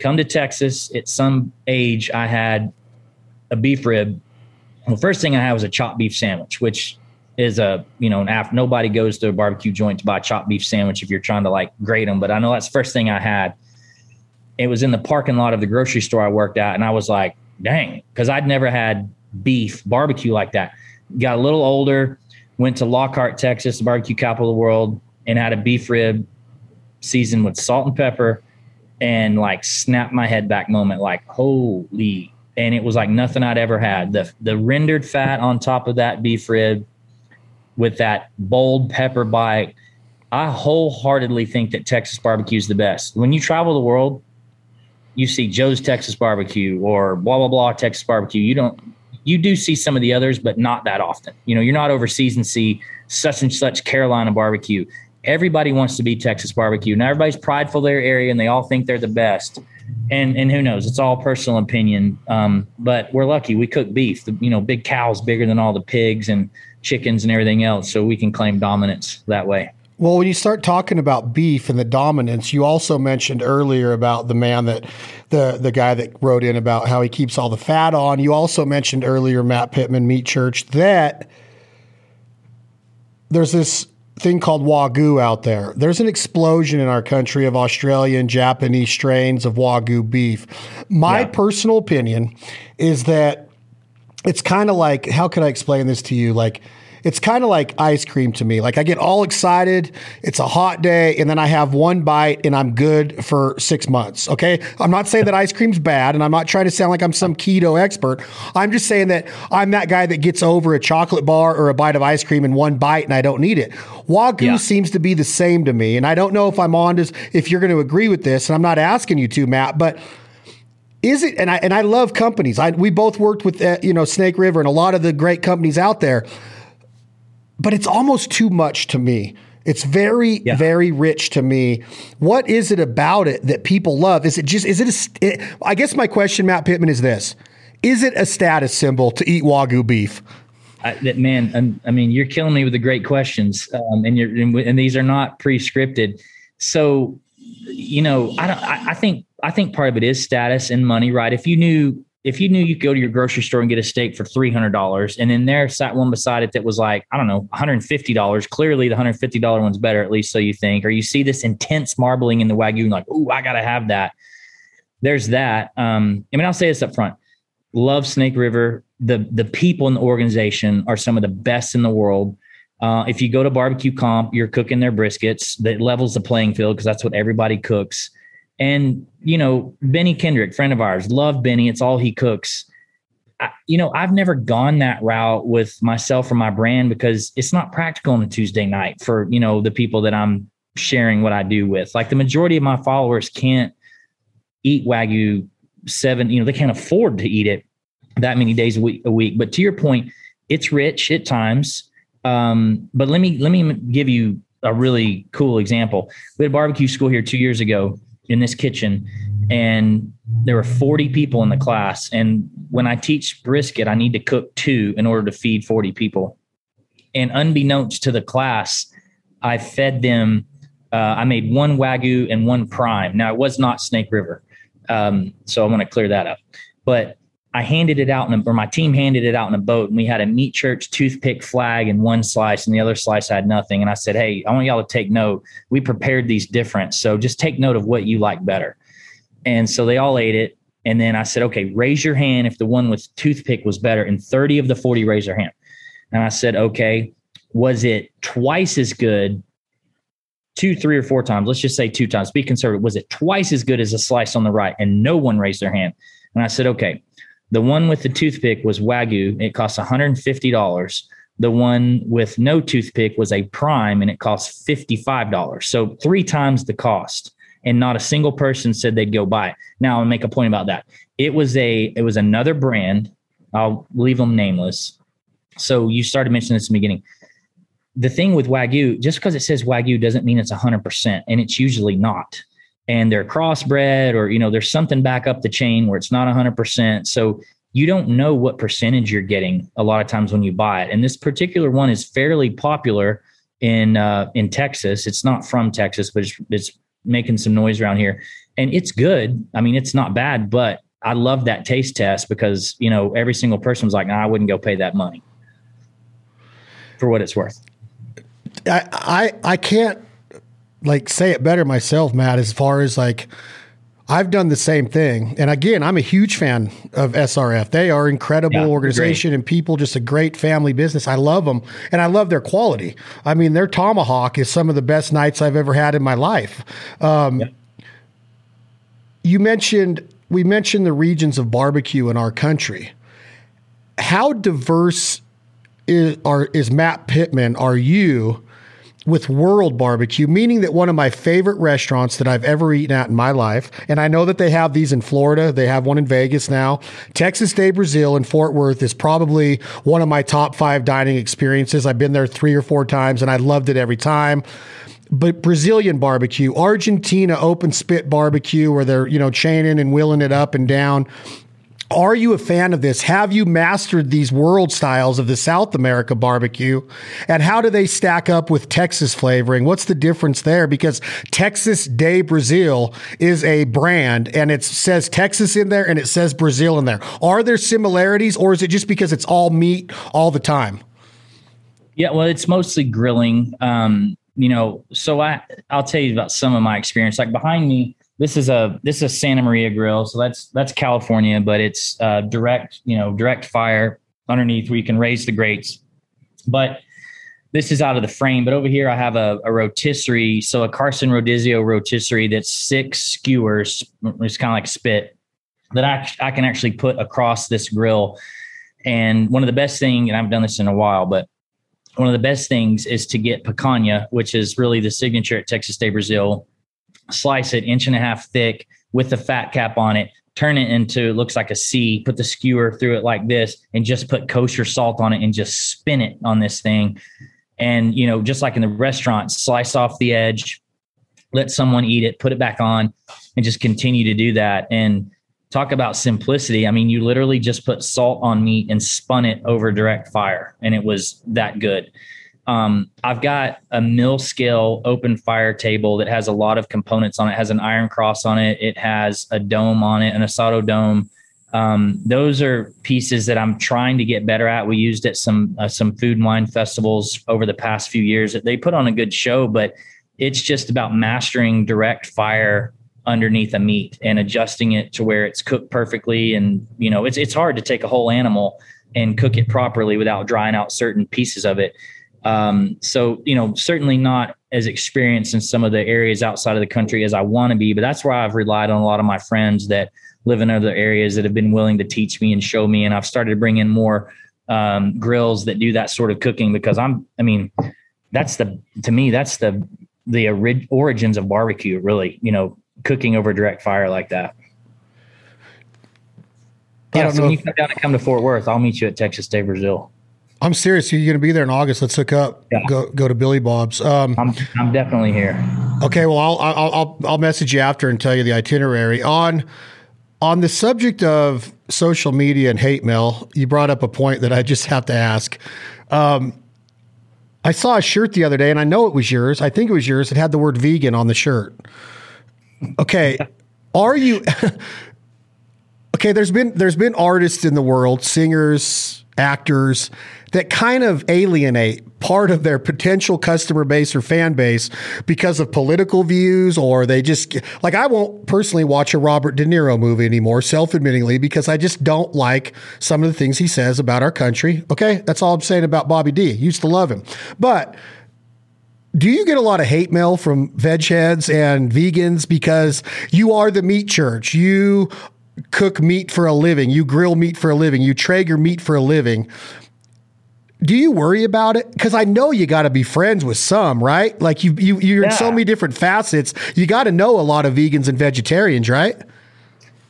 Come to Texas at some age, I had a beef rib. The first thing I had was a chopped beef sandwich, which is a, you know, nobody goes to a barbecue joint to buy a chopped beef sandwich if you're trying to like grade them. But I know that's the first thing I had. It was in the parking lot of the grocery store I worked at. And I was like, dang, because I'd never had beef barbecue like that. Got a little older, went to Lockhart, Texas, the barbecue capital of the world, and had a beef rib seasoned with salt and pepper, and like snapped my head back moment, like, holy and it was like nothing I'd ever had. The rendered fat on top of that beef rib with that bold pepper bite. I wholeheartedly think that Texas barbecue is the best. When you travel the world, you see Joe's Texas barbecue or blah, blah, blah, Texas barbecue. You do see some of the others, but not that often. You know, you're not overseas and see such and such Carolina barbecue. Everybody wants to be Texas barbecue. Now everybody's prideful their area and they all think they're the best. And who knows? It's all personal opinion. But we're lucky we cook beef. Big cows bigger than all the pigs and chickens and everything else. So we can claim dominance that way. Well, when you start talking about beef and the dominance, you also mentioned earlier about the man the guy that wrote in about how he keeps all the fat on. You also mentioned earlier, Matt Pittman, Meat Church, that there's this thing called Wagyu out there. There's an explosion in our country of Australian, Japanese strains of Wagyu beef. My personal opinion is that it's kind of like, how can I explain this to you? Like, it's kind of like ice cream to me. Like I get all excited. It's a hot day. And then I have one bite and I'm good for 6 months. Okay. I'm not saying that ice cream's bad. And I'm not trying to sound like I'm some keto expert. I'm just saying that I'm that guy that gets over a chocolate bar or a bite of ice cream in one bite and I don't need it. Wagyu seems to be the same to me. And I don't know if I'm on this, if you're going to agree with this, and I'm not asking you to, Matt, but is it, and I love companies. We both worked with, Snake River and a lot of the great companies out there. But it's almost too much to me. It's very, very rich to me. What is it about it that people love? I guess my question, Matt Pittman, is this. Is it a status symbol to eat Wagyu beef? You're killing me with the great questions. And these are not pre-scripted. So, I think part of it is status and money, right? If you knew you could go to your grocery store and get a steak for $300 and then there sat one beside it that was like, I don't know, $150, clearly the $150 one's better, at least so you think, or you see this intense marbling in the Wagyu and like, ooh, I got to have that. There's that. I'll say this up front. Love Snake River. The people in the organization are some of the best in the world. If you go to barbecue comp, you're cooking their briskets. That levels the playing field because that's what everybody cooks. And, Benny Kendrick, friend of ours, love Benny. It's all he cooks. I've never gone that route with myself or my brand because it's not practical on a Tuesday night for, the people that I'm sharing what I do with. Like the majority of my followers can't eat Wagyu 7. They can't afford to eat it that many days a week. But to your point, it's rich at times. But let me give you a really cool example. We had a barbecue school here 2 years ago in this kitchen, and there were 40 people in the class. And when I teach brisket, I need to cook 2 in order to feed 40 people. And unbeknownst to the class, I fed them. I made 1 Wagyu and 1 prime. Now it was not Snake River. So I want to clear that up, but I handed it out or my team handed it out in a boat, and we had a Meat Church toothpick flag in one slice and the other slice had nothing. And I said, hey, I want y'all to take note. We prepared these different. So just take note of what you like better. And so they all ate it. And then I said, okay, raise your hand if the one with toothpick was better. And 30 of the 40 raised their hand. And I said, okay, was it twice as good 2, 3, or 4 times? Let's just say 2 times. Be conservative. Was it twice as good as a slice on the right? And no one raised their hand. And I said, okay, the one with the toothpick was Wagyu. It costs $150. The one with no toothpick was a prime, and it costs $55. So 3 times the cost, and not a single person said they'd go buy it. Now I'll make a point about that. It was another brand. I'll leave them nameless. So you started mentioning this in the beginning. The thing with Wagyu, just because it says Wagyu doesn't mean it's 100%, and it's usually not. And they're crossbred or, there's something back up the chain where it's not 100%. So you don't know what percentage you're getting a lot of times when you buy it. And this particular one is fairly popular in Texas. It's not from Texas, but it's making some noise around here, and it's good. I mean, it's not bad, but I love that taste test because, every single person was like, nah, I wouldn't go pay that money for what it's worth. I can't say it better myself, Matt, as far as I've done the same thing. And again, I'm a huge fan of SRF. They are an incredible organization and people, just a great family business. I love them and I love their quality. I mean, their tomahawk is some of the best nights I've ever had in my life. You mentioned we mentioned the regions of barbecue in our country. How diverse is Matt Pittman, are you, with world barbecue, meaning that one of my favorite restaurants that I've ever eaten at in my life, and I know that they have these in Florida, they have one in Vegas now, Texas de Brazil in Fort Worth is probably one of my top 5 dining experiences. I've been there 3 or 4 times, and I loved it every time. But Brazilian barbecue, Argentina open spit barbecue where they're, you know, chaining and wheeling it up and down. Are you a fan of this? Have you mastered these world styles of the South America barbecue? And how do they stack up with Texas flavoring? What's the difference there? Because Texas de Brazil is a brand, and it says Texas in there and it says Brazil in there. Are there similarities, or is it just because it's all meat all the time? Yeah, well, it's mostly grilling. You know, so I'll tell you about some of my experience. Like behind me, this is a Santa Maria grill. So that's California, but it's direct fire underneath where you can raise the grates. But this is out of the frame. But over here, I have a rotisserie. So a Carson Rodizio rotisserie that's 6 skewers. It's kind of like spit that I can actually put across this grill. And one of the best thing, and I've done this in a while, but one of the best things is to get picanha, which is really the signature at Texas de Brazil. Slice it 1.5 inches thick with the fat cap on it, turn it into, it looks like a C, put the skewer through it like this, and just put kosher salt on it and just spin it on this thing. And, you know, just like in the restaurant, slice off the edge, let someone eat it, put it back on, and just continue to do that. And talk about simplicity. I mean, you literally just put salt on meat and spun it over direct fire, and it was that good. I've got a mill scale open fire table that has a lot of components on it. It has an iron cross on it. It has a dome on it, an asado dome. Those are pieces that I'm trying to get better at. We used at some food and wine festivals over the past few years. They put on a good show, but it's just about mastering direct fire underneath a meat and adjusting it to where it's cooked perfectly. And, you know, it's hard to take a whole animal and cook it properly without drying out certain pieces of it. So, you know, certainly not as experienced in some of the areas outside of the country as I want to be, but that's where I've relied on a lot of my friends that live in other areas that have been willing to teach me and show me. And I've started to bring in more, grills that do that sort of cooking, because that's the origins of barbecue, really, you know, cooking over direct fire like that. Yeah. So when you come to Fort Worth, I'll meet you at Texas de Brazil. I'm serious. You're going to be there in August. Let's hook up. Yeah. Go to Billy Bob's. I'm definitely here. Okay. Well, I'll message you after and tell you the itinerary. On the subject of social media and hate mail, you brought up a point that I just have to ask. I saw a shirt the other day, and I know it was yours. I think it was yours. It had the word vegan on the shirt. Okay. Are you okay? There's been artists in the world, singers, actors, that kind of alienate part of their potential customer base or fan base because of political views, or they just like, I won't personally watch a Robert De Niro movie anymore, self-admittingly, because I just don't like some of the things he says about our country. Okay. That's all I'm saying about Bobby D. Used to love him. But do you get a lot of hate mail from veg heads and vegans because you are the meat church? You cook meat for a living. You grill meat for a living. You Traeger meat for a living. Do you worry about it? Because I know you got to be friends with some, right? Like you're in so many different facets. You got to know a lot of vegans and vegetarians, right?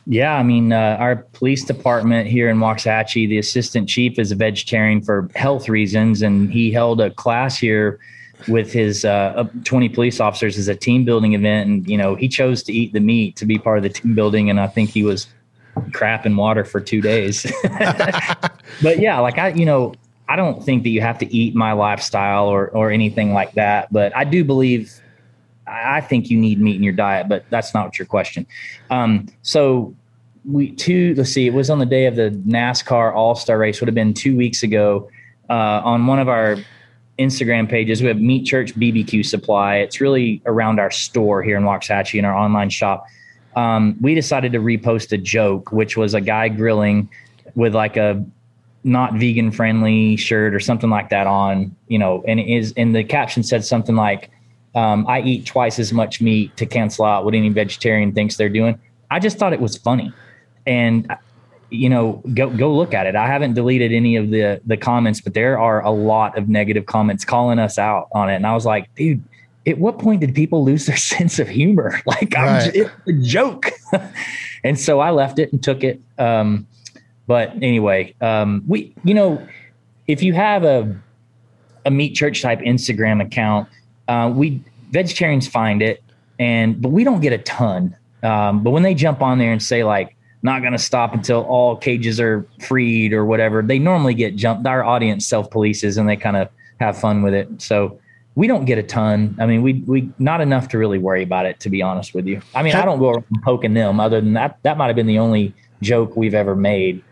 Yeah. I mean, our police department here in Waxahachie, the assistant chief is a vegetarian for health reasons. And he held a class here with his 20 police officers as a team building event. And, you know, he chose to eat the meat to be part of the team building. And I think he was crap in water for 2 days. But yeah, like I don't think that you have to eat my lifestyle or anything like that. But I do believe, I think you need meat in your diet, but that's not your question. So it was on the day of the NASCAR All-Star race, would have been 2 weeks ago, on one of our Instagram pages. We have Meat Church BBQ Supply. It's really around our store here in Waxahachie and our online shop. We decided to repost a joke, which was a guy grilling with like a not vegan friendly shirt or something like that on, you know, and the caption said something like, I eat twice as much meat to cancel out what any vegetarian thinks they're doing. I just thought it was funny. and you know, go look at it. I haven't deleted any of the comments, but there are a lot of negative comments calling us out on it. And I was like, dude, at what point did people lose their sense of humor? Like, it's a joke. And so I left it and took it. But anyway, we, you know, if you have a Meat Church type Instagram account, we vegetarians find it, but we don't get a ton. But when they jump on there and say like, not going to stop until all cages are freed or whatever, they normally get jumped. Our audience self-polices and they kind of have fun with it. So we don't get a ton. I mean, we not enough to really worry about it, to be honest with you. I mean, I don't go around poking them. Other than that, that might've been the only joke we've ever made,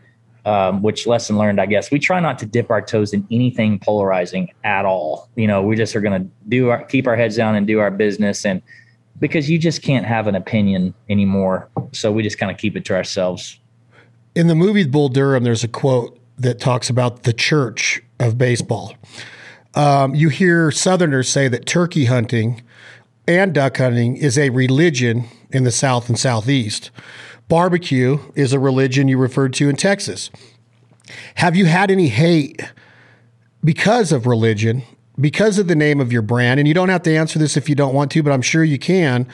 which lesson learned, I guess. We try not to dip our toes in anything polarizing at all. You know, we just are going to keep our heads down and do our business, and because you just can't have an opinion anymore. So we just kind of keep it to ourselves. In the movie Bull Durham, there's a quote that talks about the church of baseball. You hear Southerners say that turkey hunting and duck hunting is a religion in the South and Southeast. Barbecue is a religion you referred to in Texas. Have you had any hate because of religion? Because of the name of your brand, and you don't have to answer this if you don't want to, but I'm sure you can.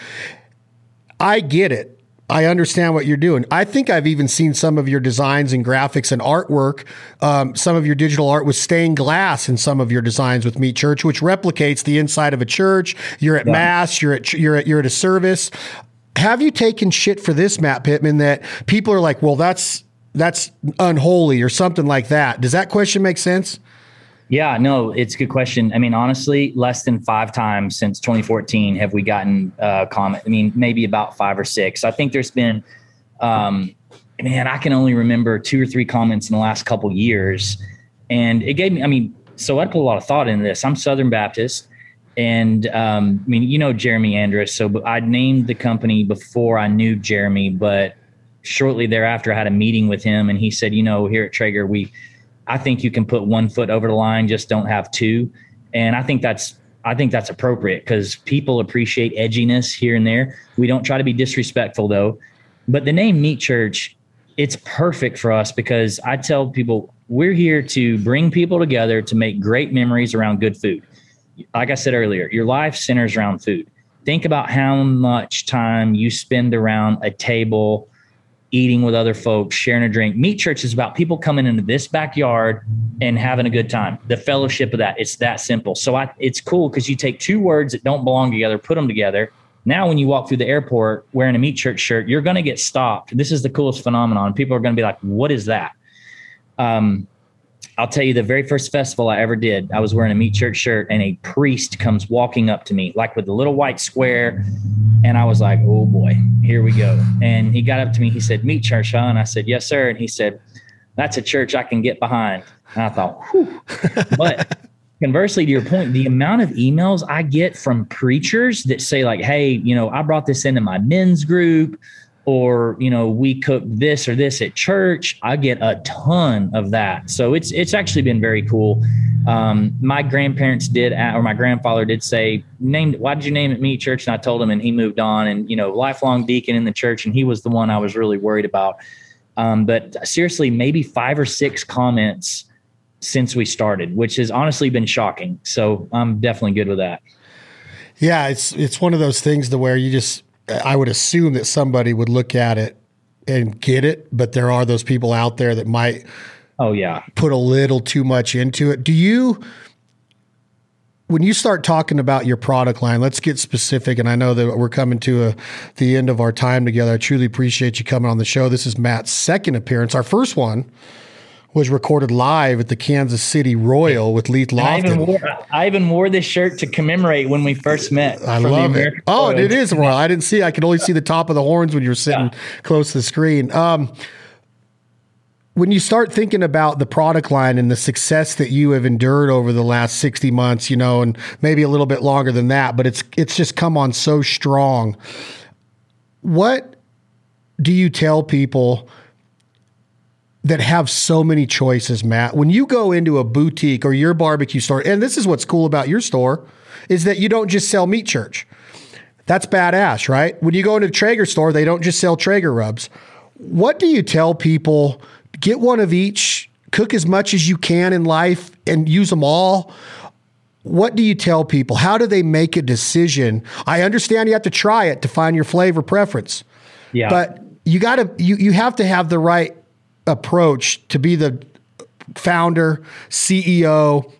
I get it. I understand what you're doing. I think I've even seen some of your designs and graphics and artwork. Some of your digital art was stained glass in some of your designs with Meat Church, which replicates the inside of a church. You're at mass, you're at a service. Have you taken shit for this, Matt Pittman, that people are like, well, that's unholy or something like that? Does that question make sense? Yeah, no, it's a good question. I mean, honestly, less than 5 times since 2014 have we gotten comment. I mean, maybe about 5 or 6. I think there's been, man, I can only remember 2 or 3 comments in the last couple of years. And it gave me, I mean, so I put a lot of thought into this. I'm Southern Baptist. And I mean, you know, Jeremy Andrus. So I named the company before I knew Jeremy, but shortly thereafter I had a meeting with him and he said, you know, here at Traeger, I think you can put one foot over the line, just don't have two. And I think that's appropriate because people appreciate edginess here and there. We don't try to be disrespectful though, but the name Meat Church, it's perfect for us because I tell people we're here to bring people together to make great memories around good food. Like I said earlier, your life centers around food. Think about how much time you spend around a table eating with other folks, sharing a drink. Meat Church is about people coming into this backyard and having a good time. The fellowship of that, it's that simple. So it's cool because you take 2 words that don't belong together, put them together. Now, when you walk through the airport wearing a Meat Church shirt, you're going to get stopped. This is the coolest phenomenon. People are going to be like, what is that? I'll tell you the very first festival I ever did, I was wearing a Meat Church shirt and a priest comes walking up to me, like with a little white square. And I was like, oh boy, here we go. And he got up to me. He said, Meat Church, huh? And I said, yes, sir. And he said, that's a church I can get behind. And I thought, whew. But conversely, to your point, the amount of emails I get from preachers that say like, hey, you know, I brought this into my men's group, or, you know, we cook this or this at church. I get a ton of that. So it's actually been very cool. My grandparents did, or my grandfather did say, why did you name it Meat Church? And I told him, and he moved on, and, you know, lifelong deacon in the church. And he was the one I was really worried about. But seriously, maybe 5 or 6 comments since we started, which has honestly been shocking. So I'm definitely good with that. Yeah. It's one of those things to where you just, I would assume that somebody would look at it and get it, but there are those people out there that might put a little too much into it. When you start talking about your product line, let's get specific. And I know that we're coming to the end of our time together. I truly appreciate you coming on the show. This is Matt's second appearance. Our first one was recorded live at the Kansas City Royal with Leith Lofton. I even wore this shirt to commemorate when we first met. I love it. Oh, Royal. It is Royal. I didn't see. I could only see the top of the horns when you were sitting close to the screen. When you start thinking about the product line and the success that you have endured over the last 60 months, you know, and maybe a little bit longer than that, but it's just come on so strong. What do you tell people that have so many choices, Matt? When you go into a boutique or your barbecue store, and this is what's cool about your store, is that you don't just sell Meat Church. That's badass, right? When you go into a Traeger store, they don't just sell Traeger rubs. What do you tell people? Get one of each, cook as much as you can in life and use them all. What do you tell people? How do they make a decision? I understand you have to try it to find your flavor preference. Yeah. But you gotta, you have to have the right approach to be the founder, CEO,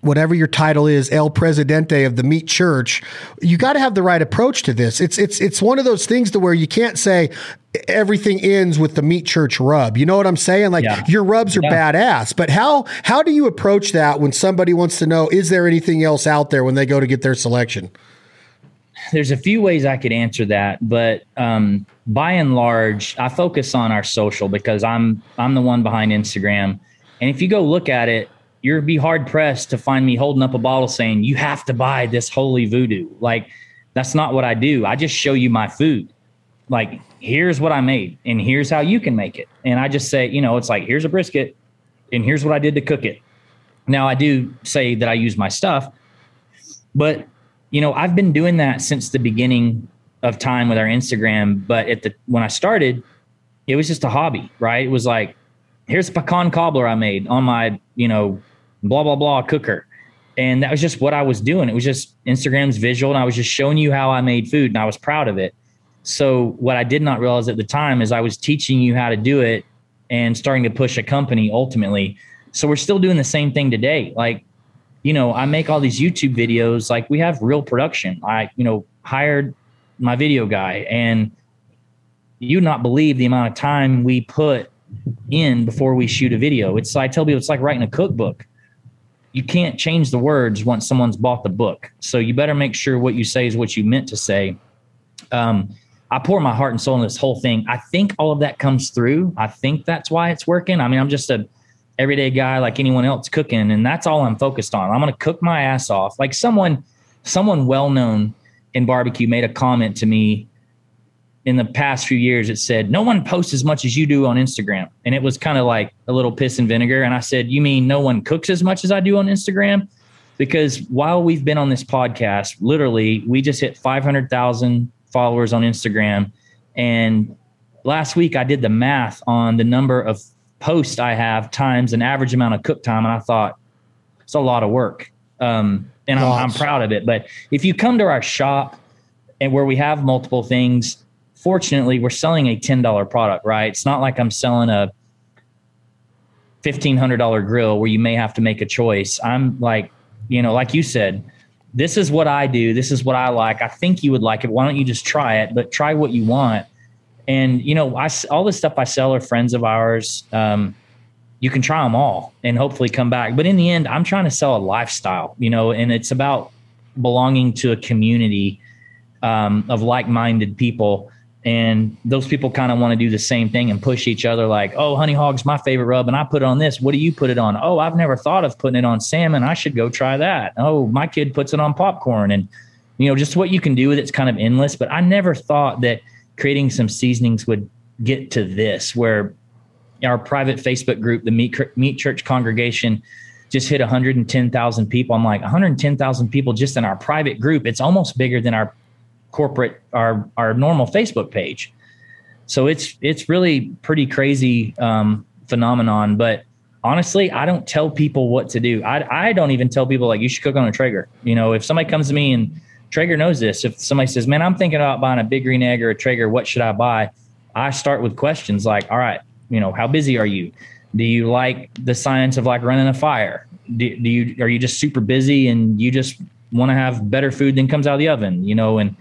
whatever your title is, El Presidente of the Meat Church. You got to have the right approach to this. It's one of those things to where you can't say everything ends with the Meat Church rub. You know what I'm saying? Like your rubs are badass, but how do you approach that when somebody wants to know, is there anything else out there when they go to get their selection? There's a few ways I could answer that, but by and large, I focus on our social because I'm the one behind Instagram. And if you go look at it, you'd be hard pressed to find me holding up a bottle saying, you have to buy this holy voodoo. Like, that's not what I do. I just show you my food. Like, here's what I made and here's how you can make it. And I just say, you know, it's like, here's a brisket and here's what I did to cook it. Now I do say that I use my stuff, but you know, I've been doing that since the beginning of time with our Instagram. But when I started, it was just a hobby, right? It was like, here's a pecan cobbler I made on my, you know, blah, blah, blah cooker. And that was just what I was doing. It was just Instagram's visual. And I was just showing you how I made food and I was proud of it. So what I did not realize at the time is I was teaching you how to do it and starting to push a company ultimately. So we're still doing the same thing today. Like, you know, I make all these YouTube videos, like we have real production. I, you know, hired my video guy and you not believe the amount of time we put in before we shoot a video. It's like, I tell people, it's like writing a cookbook. You can't change the words once someone's bought the book. So you better make sure what you say is what you meant to say. I pour my heart and soul in this whole thing. I think all of that comes through. I think that's why it's working. I mean, I'm just a everyday guy like anyone else cooking, and that's all I'm focused on. I'm going to cook my ass off. Like someone well-known in barbecue made a comment to me in the past few years. It said, no one posts as much as you do on Instagram. And it was kind of like a little piss and vinegar. And I said, you mean no one cooks as much as I do on Instagram? Because while we've been on this podcast, literally, we just hit 500,000 followers on Instagram. And last week I did the math on the number of posts I have times an average amount of cook time. And I thought, it's a lot of work. And I'm proud of it. But if you come to our shop and where we have multiple things, fortunately, we're selling a $10 product, right? It's not like I'm selling a $1,500 grill where you may have to make a choice. I'm like, you know, like you said, this is what I do. This is what I like. I think you would like it. Why don't you just try it, but try what you want. And, you know, all the stuff I sell are friends of ours. You can try them all and hopefully come back. But in the end, I'm trying to sell a lifestyle, you know, and it's about belonging to a community of like-minded people. And those people kind of want to do the same thing and push each other like, oh, honey hog's my favorite rub and I put it on this. What do you put it on? Oh, I've never thought of putting it on salmon. I should go try that. Oh, my kid puts it on popcorn. And, you know, just what you can do with it's kind of endless. But I never thought that creating some seasonings would get to this, where our private Facebook group, the Meat Church congregation, just hit 110,000 people. I'm like, 110,000 people just in our private group. It's almost bigger than our corporate, our normal Facebook page. So it's really pretty crazy phenomenon. But honestly, I don't tell people what to do. I don't even tell people like you should cook on a Traeger. You know, if somebody comes to me, and Traeger knows this, if somebody says, man, I'm thinking about buying a Big Green Egg or a Traeger, what should I buy? I start with questions like, all right, you know, how busy are you? Do you like the science of like running a fire? Are you just super busy and you just want to have better food than comes out of the oven, you know? And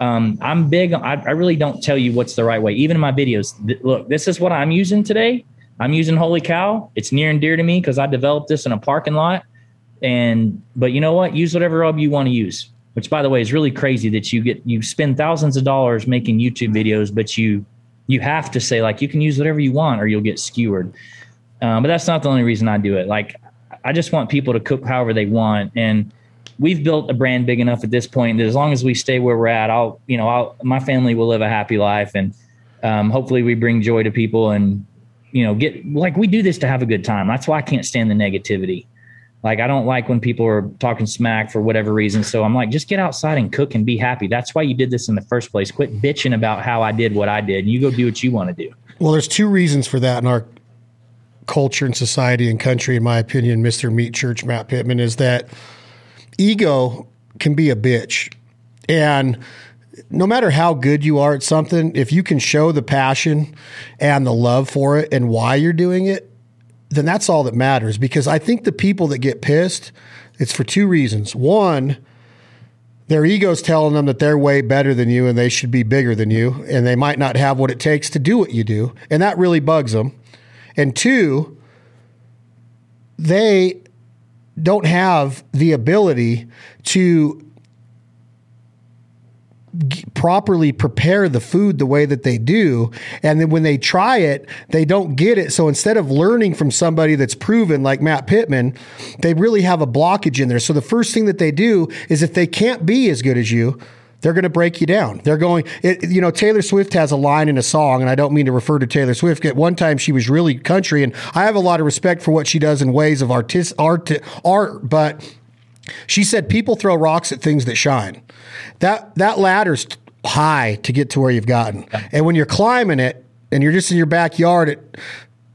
I'm big. I really don't tell you what's the right way. Even in my videos, look, this is what I'm using today. I'm using Holy Cow. It's near and dear to me because I developed this in a parking lot. But you know what? Use whatever rub you want to use, which by the way is really crazy that you spend thousands of dollars making YouTube videos, but you have to say like you can use whatever you want or you'll get skewered. But that's not the only reason I do it. Like I just want people to cook however they want. And we've built a brand big enough at this point that as long as we stay where we're at, my family will live a happy life, and hopefully we bring joy to people and, you know, we do this to have a good time. That's why I can't stand the negativity. Like, I don't like when people are talking smack for whatever reason. So I'm like, just get outside and cook and be happy. That's why you did this in the first place. Quit bitching about how I did what I did. And you go do what you want to do. Well, there's two reasons for that in our culture and society and country, in my opinion, Mr. Meat Church, Matt Pittman, is that ego can be a bitch. And no matter how good you are at something, if you can show the passion and the love for it and why you're doing it, then that's all that matters. Because I think the people that get pissed, it's for two reasons. One, their ego's telling them that they're way better than you and they should be bigger than you, and they might not have what it takes to do what you do. And that really bugs them. And two, they don't have the ability to properly prepare the food the way that they do. And then when they try it, they don't get it. So instead of learning from somebody that's proven like Matt Pittman, they really have a blockage in there. So the first thing that they do is if they can't be as good as you, they're going to break you down. They're going, you know, Taylor Swift has a line in a song, and I don't mean to refer to Taylor Swift. At one time, she was really country, and I have a lot of respect for what she does in ways of art, but she said, people throw rocks at things that shine. That ladder's high to get to where you've gotten. And when you're climbing it and you're just in your backyard at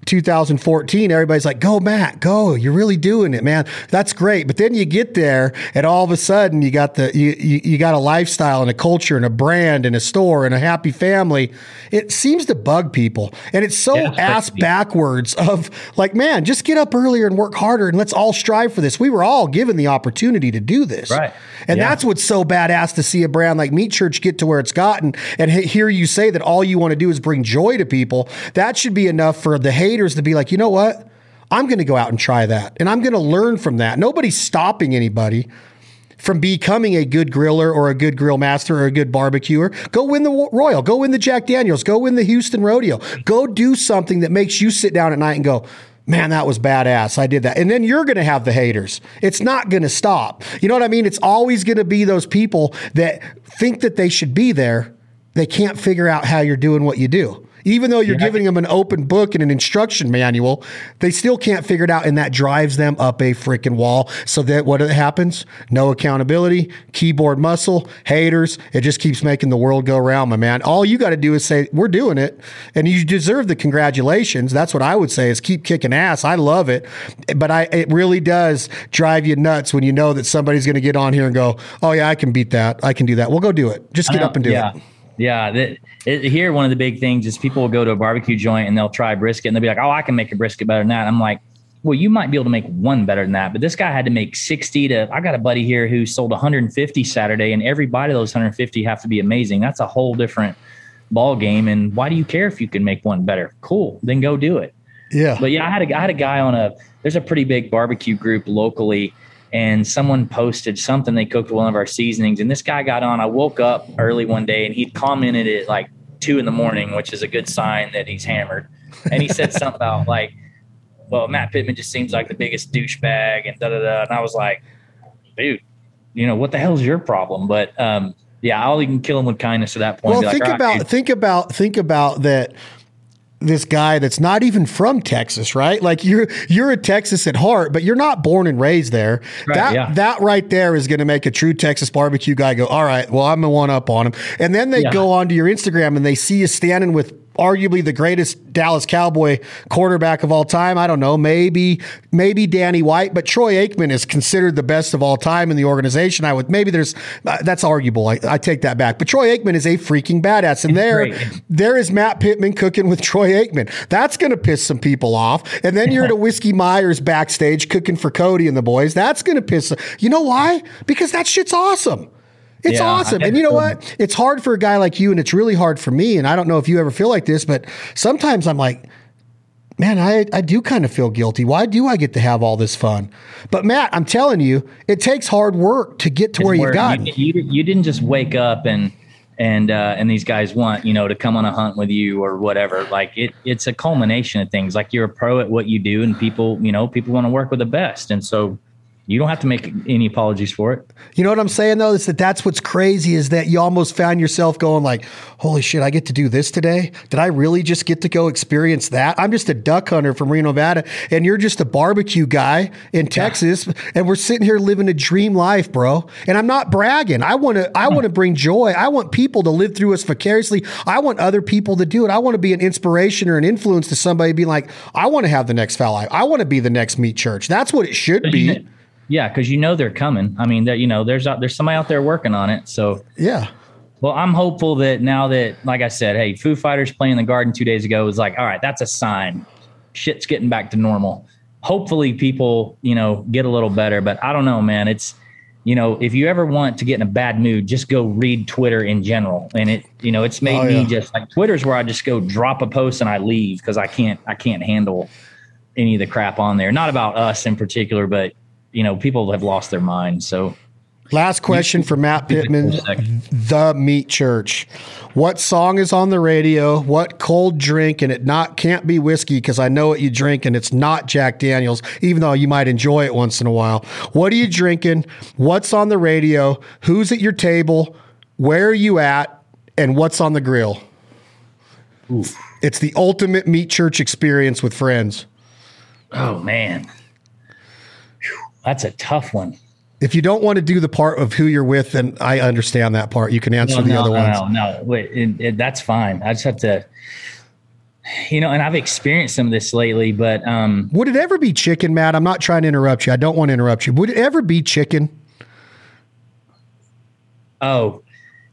2014, everybody's like, go, Matt, go. You're really doing it, man. That's great. But then you get there and all of a sudden you got you got a lifestyle and a culture and a brand and a store and a happy family. It seems to bug people. And it's so ass backwards of like, man, just get up earlier and work harder and let's all strive for this. We were all given the opportunity to do this. Right. And that's what's so badass to see a brand like Meat Church get to where it's gotten and hear you say that all you want to do is bring joy to people. That should be enough for the hate to be like, you know what? I'm going to go out and try that. And I'm going to learn from that. Nobody's stopping anybody from becoming a good griller or a good grill master or a good barbecuer. Go win the Royal. Go win the Jack Daniels. Go win the Houston Rodeo. Go do something that makes you sit down at night and go, man, that was badass. I did that. And then you're going to have the haters. It's not going to stop. You know what I mean? It's always going to be those people that think that they should be there. They can't figure out how you're doing what you do. Even though you're giving them an open book and an instruction manual, they still can't figure it out. And that drives them up a freaking wall. So that what happens? No accountability, keyboard muscle, haters. It just keeps making the world go around, my man. All you got to do is say, we're doing it. And you deserve the congratulations. That's what I would say is keep kicking ass. I love it. But it really does drive you nuts when you know that somebody's going to get on here and go, oh yeah, I can beat that. I can do that. Well, go do it. Just get up and do it. Yeah. Here, one of the big things is people will go to a barbecue joint and they'll try brisket and they'll be like, oh, I can make a brisket better than that. And I'm like, well, you might be able to make one better than that. But this guy had to make 60 to, I got a buddy here who sold 150 Saturday, and every bite of those 150 have to be amazing. That's a whole different ball game. And why do you care if you can make one better? Cool. Then go do it. Yeah. But yeah, I had a guy on there's a pretty big barbecue group locally. And someone posted something they cooked with one of our seasonings. And this guy got on. I woke up early one day and he'd commented at like 2 a.m, which is a good sign that he's hammered. And he said something about like, well, Matt Pittman just seems like the biggest douchebag and da-da-da. And I was like, dude, you know, what the hell's your problem? But yeah, I'll even kill him with kindness at that point. Well, think about that. This guy that's not even from Texas, right? Like you're a Texas at heart, but you're not born and raised there. Right, that right there is going to make a true Texas barbecue guy go, all right, well, I'm the one up on him. And then they go onto your Instagram and they see you standing with arguably the greatest Dallas Cowboy quarterback of all time. I don't know, maybe Danny White, but Troy Aikman is considered the best of all time in the organization. That's arguable. I take that back. But Troy Aikman is a freaking badass. And there is Matt Pittman cooking with Troy Aikman. That's going to piss some people off. And then you're at a Whiskey Myers backstage cooking for Cody and the boys. That's going to piss. You know why? Because that shit's awesome. It's awesome. And you know what? It's hard for a guy like you, and it's really hard for me. And I don't know if you ever feel like this, but sometimes I'm like, man, I do kind of feel guilty. Why do I get to have all this fun? But Matt, I'm telling you, it takes hard work to get to where you've gotten. You didn't just wake up and these guys want, you know, to come on a hunt with you or whatever. Like it's a culmination of things. Like you're a pro at what you do, and people want to work with the best. And so You don't have to make any apologies for it. You know what I'm saying, though? Is that that's what's crazy is that you almost found yourself going like, holy shit, I get to do this today? Did I really just get to go experience that? I'm just a duck hunter from Reno, Nevada, and you're just a barbecue guy in Texas, and we're sitting here living a dream life, bro. And I'm not bragging. I want to bring joy. I want people to live through us vicariously. I want other people to do it. I want to be an inspiration or an influence to somebody being like, I want to have the next foul life. I want to be the next Meat Church. That's what it should be. Yeah, because you know they're coming. I mean, there's somebody out there working on it. So yeah. Well, I'm hopeful that now that, like I said, hey, Foo Fighters playing the Garden 2 days ago was like, all right, that's a sign. Shit's getting back to normal. Hopefully, people get a little better. But I don't know, man. It's if you ever want to get in a bad mood, just go read Twitter in general. And it it's made me just like Twitter's where I just go drop a post and I leave because I can't handle any of the crap on there. Not about us in particular, but people have lost their mind. So last question for Matt Pittman, the Meat Church. What song is on the radio? What cold drink? And it can't be whiskey because I know what you drink and it's not Jack Daniels, even though you might enjoy it once in a while. What are you drinking? What's on the radio? Who's at your table? Where are you at? And what's on the grill? Ooh. It's the ultimate Meat Church experience with friends. Oh, man. That's a tough one. If you don't want to do the part of who you're with, then I understand that part. You can answer the other ones. No. Wait, that's fine. I just have to, and I've experienced some of this lately, but. Would it ever be chicken, Matt? I'm not trying to interrupt you. I don't want to interrupt you. Would it ever be chicken? Oh,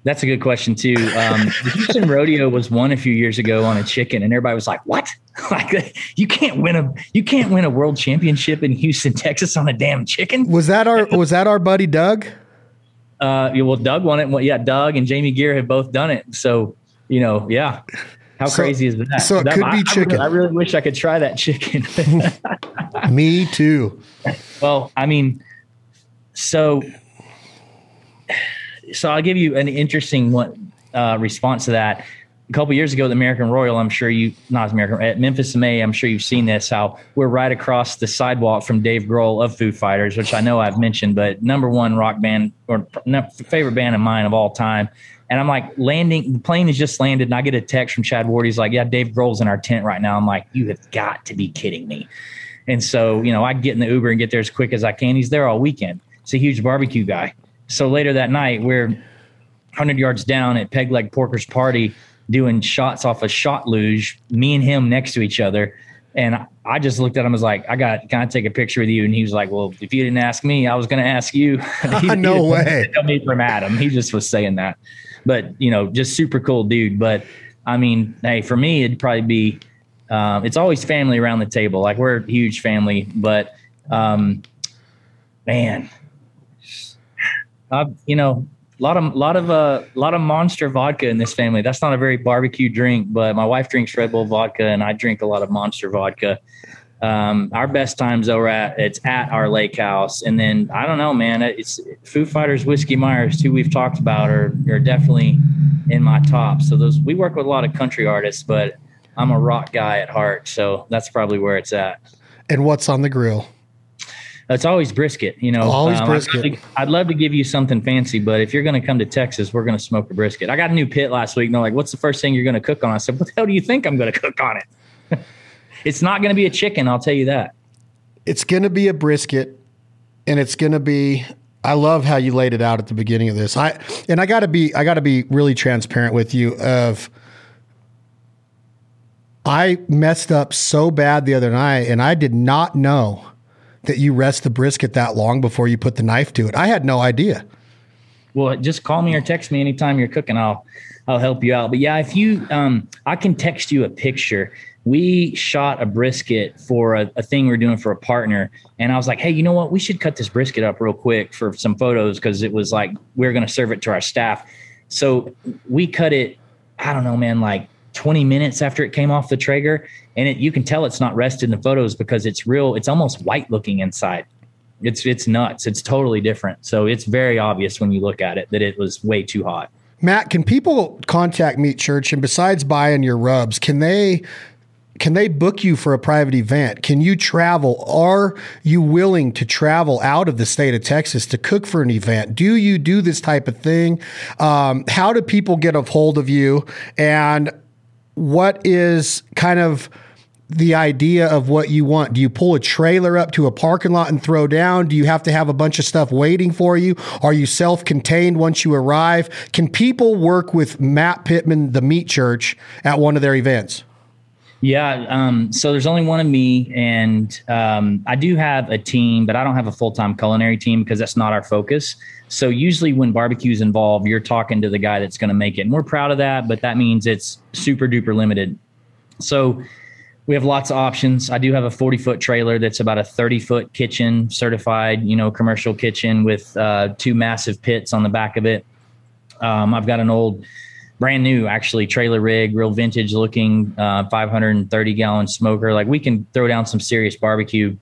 that's a good question, too. The Houston Rodeo was won a few years ago on a chicken, and everybody was like, what? Like you can't win a world championship in Houston, Texas on a damn chicken. Was that our buddy Doug? Doug won it. Well, yeah, Doug and Jamie Gear have both done it. So yeah. How crazy is that? So it could be chicken. I really wish I could try that chicken. Me too. Well, I mean, so I'll give you an interesting one response to that. A couple of years ago, the American Royal, at Memphis May, I'm sure you've seen this, how we're right across the sidewalk from Dave Grohl of Foo Fighters, which I know I've mentioned, but number one rock band or favorite band of mine of all time. And I'm like the plane has just landed and I get a text from Chad Ward. He's like, yeah, Dave Grohl's in our tent right now. I'm like, you have got to be kidding me. And so, I get in the Uber and get there as quick as I can. He's there all weekend. He's a huge barbecue guy. So later that night, we're 100 yards down at Peg Leg Porker's party, doing shots off a shot luge, me and him next to each other. And I just looked at him, I was like, can I take a picture with you? And he was like, well, if you didn't ask me, I was going to ask you. No way. Tell me from Adam. He just was saying that, but just super cool dude. But I mean, hey, for me, it'd probably be, it's always family around the table. Like we're a huge family, but, man, A lot of Monster vodka in this family. That's not a very barbecue drink, but my wife drinks Red Bull vodka, and I drink a lot of Monster vodka. Our best times though, it's at our lake house, and then I don't know, man. It's Foo Fighters, Whiskey Myers, who we've talked about, are definitely in my top. So those we work with a lot of country artists, but I'm a rock guy at heart, so that's probably where it's at. And what's on the grill? It's always brisket, Always brisket. I'd love to give you something fancy, but if you're going to come to Texas, we're going to smoke a brisket. I got a new pit last week, and they're like, what's the first thing you're going to cook on? I said, what the hell do you think I'm going to cook on it? It's not going to be a chicken, I'll tell you that. It's going to be a brisket, and it's going to be – I love how you laid it out at the beginning of this. And I got to be really transparent with you of – I messed up so bad the other night, and I did not know – that you rest the brisket that long before you put the knife to it. I had no idea. Well, just call me or text me anytime you're cooking. I'll help you out. But yeah, if you, I can text you a picture. We shot a brisket for a thing we're doing for a partner. And I was like, hey, you know what? We should cut this brisket up real quick for some photos. 'Cause it was like, we're going to serve it to our staff. So we cut it. I don't know, man, like 20 minutes after it came off the Traeger, and you can tell it's not rested in the photos because it's real. It's almost white looking inside. It's nuts. It's totally different. So it's very obvious when you look at it that it was way too hot. Matt, can people contact Meat Church, and besides buying your rubs, can they can they book you for a private event? Can you travel? Are you willing to travel out of the state of Texas to cook for an event? Do you do this type of thing? How do people get a hold of you? And what is kind of the idea of what you want? Do you pull a trailer up to a parking lot and throw down? Do you have to have a bunch of stuff waiting for you? Are you self-contained once you arrive? Can people work with Matt Pittman, the Meat Church, at one of their events? Yeah. So there's only one of me, and I do have a team, but I don't have a full-time culinary team because that's not our focus. So usually when barbecue's involved, you're talking to the guy that's going to make it, and we're proud of that, but that means it's super duper limited. So we have lots of options. I do have a 40-foot trailer that's about a 30-foot kitchen, certified, you know, commercial kitchen with two massive pits on the back of it. I've got an old, brand new, actually, trailer rig, real vintage looking, 530-gallon smoker. Like, we can throw down some serious barbecue.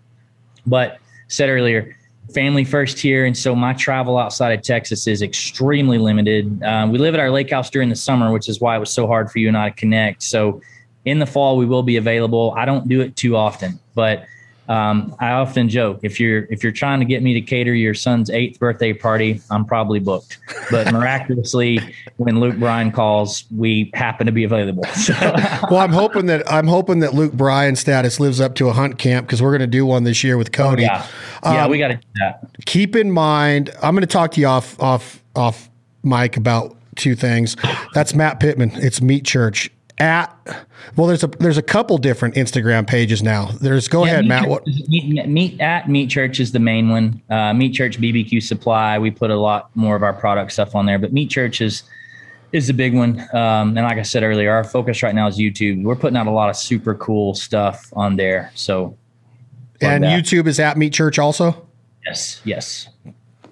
But said earlier, family first here, and so my travel outside of Texas is extremely limited. We live at our lake house during the summer, which is why it was so hard for you and I to connect. So in the fall, we will be available. I don't do it too often, but I often joke, if you're trying to get me to cater your son's 8th birthday party, I'm probably booked. But miraculously, when Luke Bryan calls, we happen to be available. So. Well, I'm hoping that Luke Bryan's status lives up to a hunt camp, because we're going to do one this year with Cody. Oh, yeah, we got to do that. Keep in mind, I'm going to talk to you off mic about two things. That's Matt Pittman. It's Meat Church. There's a couple different Instagram pages now. Go ahead, Matt. Meat Church is the main one. Meat Church BBQ Supply. We put a lot more of our product stuff on there, but Meat Church is the big one. And like I said earlier, our focus right now is YouTube. We're putting out a lot of super cool stuff on there. So, and that. YouTube is at Meat Church also. Yes.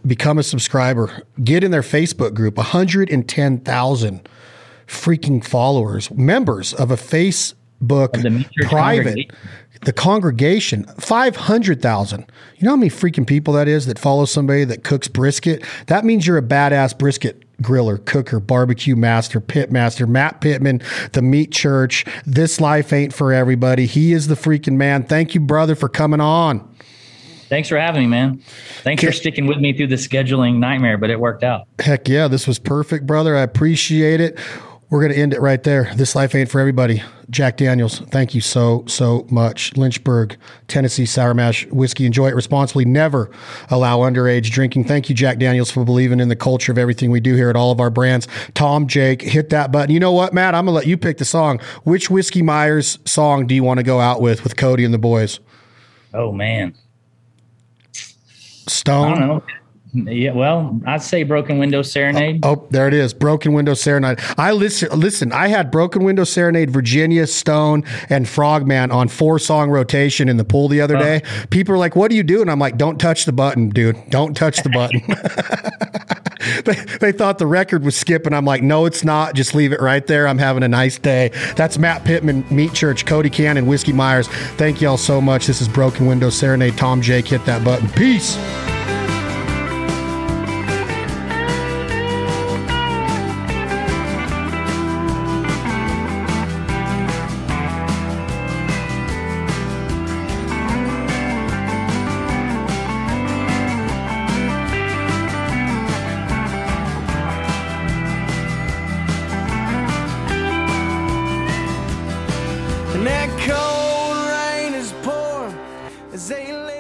Become a subscriber. Get in their Facebook group. 110,000. Freaking followers, members of a Facebook the congregation, 500,000. You know how many freaking people that is that follow somebody that cooks brisket? That means you're a badass brisket griller, cooker, barbecue master, pit master. Matt Pittman, the Meat Church. This life ain't for everybody. He is the freaking man. Thank you, brother, for coming on. Thanks for having me, man. Thanks for sticking with me through the scheduling nightmare, but it worked out. Heck yeah, this was perfect, brother. I appreciate it. We're going to end it right there. This life ain't for everybody. Jack Daniels, thank you so much. Lynchburg, Tennessee Sour Mash Whiskey. Enjoy it responsibly. Never allow underage drinking. Thank you, Jack Daniels, for believing in the culture of everything we do here at all of our brands. Tom, Jake, hit that button. You know what, Matt? I'm going to let you pick the song. Which Whiskey Myers song do you want to go out with Cody and the boys? Oh, man. Stone? I don't know. Yeah, well, I'd say Broken Window Serenade. Oh, there it is. Broken Window Serenade. I listen, I had Broken Window Serenade, Virginia, Stone, and Frogman on 4-song rotation in the pool the other day. People are like, what do you do? And I'm like, don't touch the button, dude. Don't touch the button. They thought the record was skipping. I'm like, no, it's not. Just leave it right there. I'm having a nice day. That's Matt Pittman, Meat Church, Cody Cannon, Whiskey Myers. Thank y'all so much. This is Broken Window Serenade. Tom, Jake, hit that button. Peace. That cold rain is pouring as they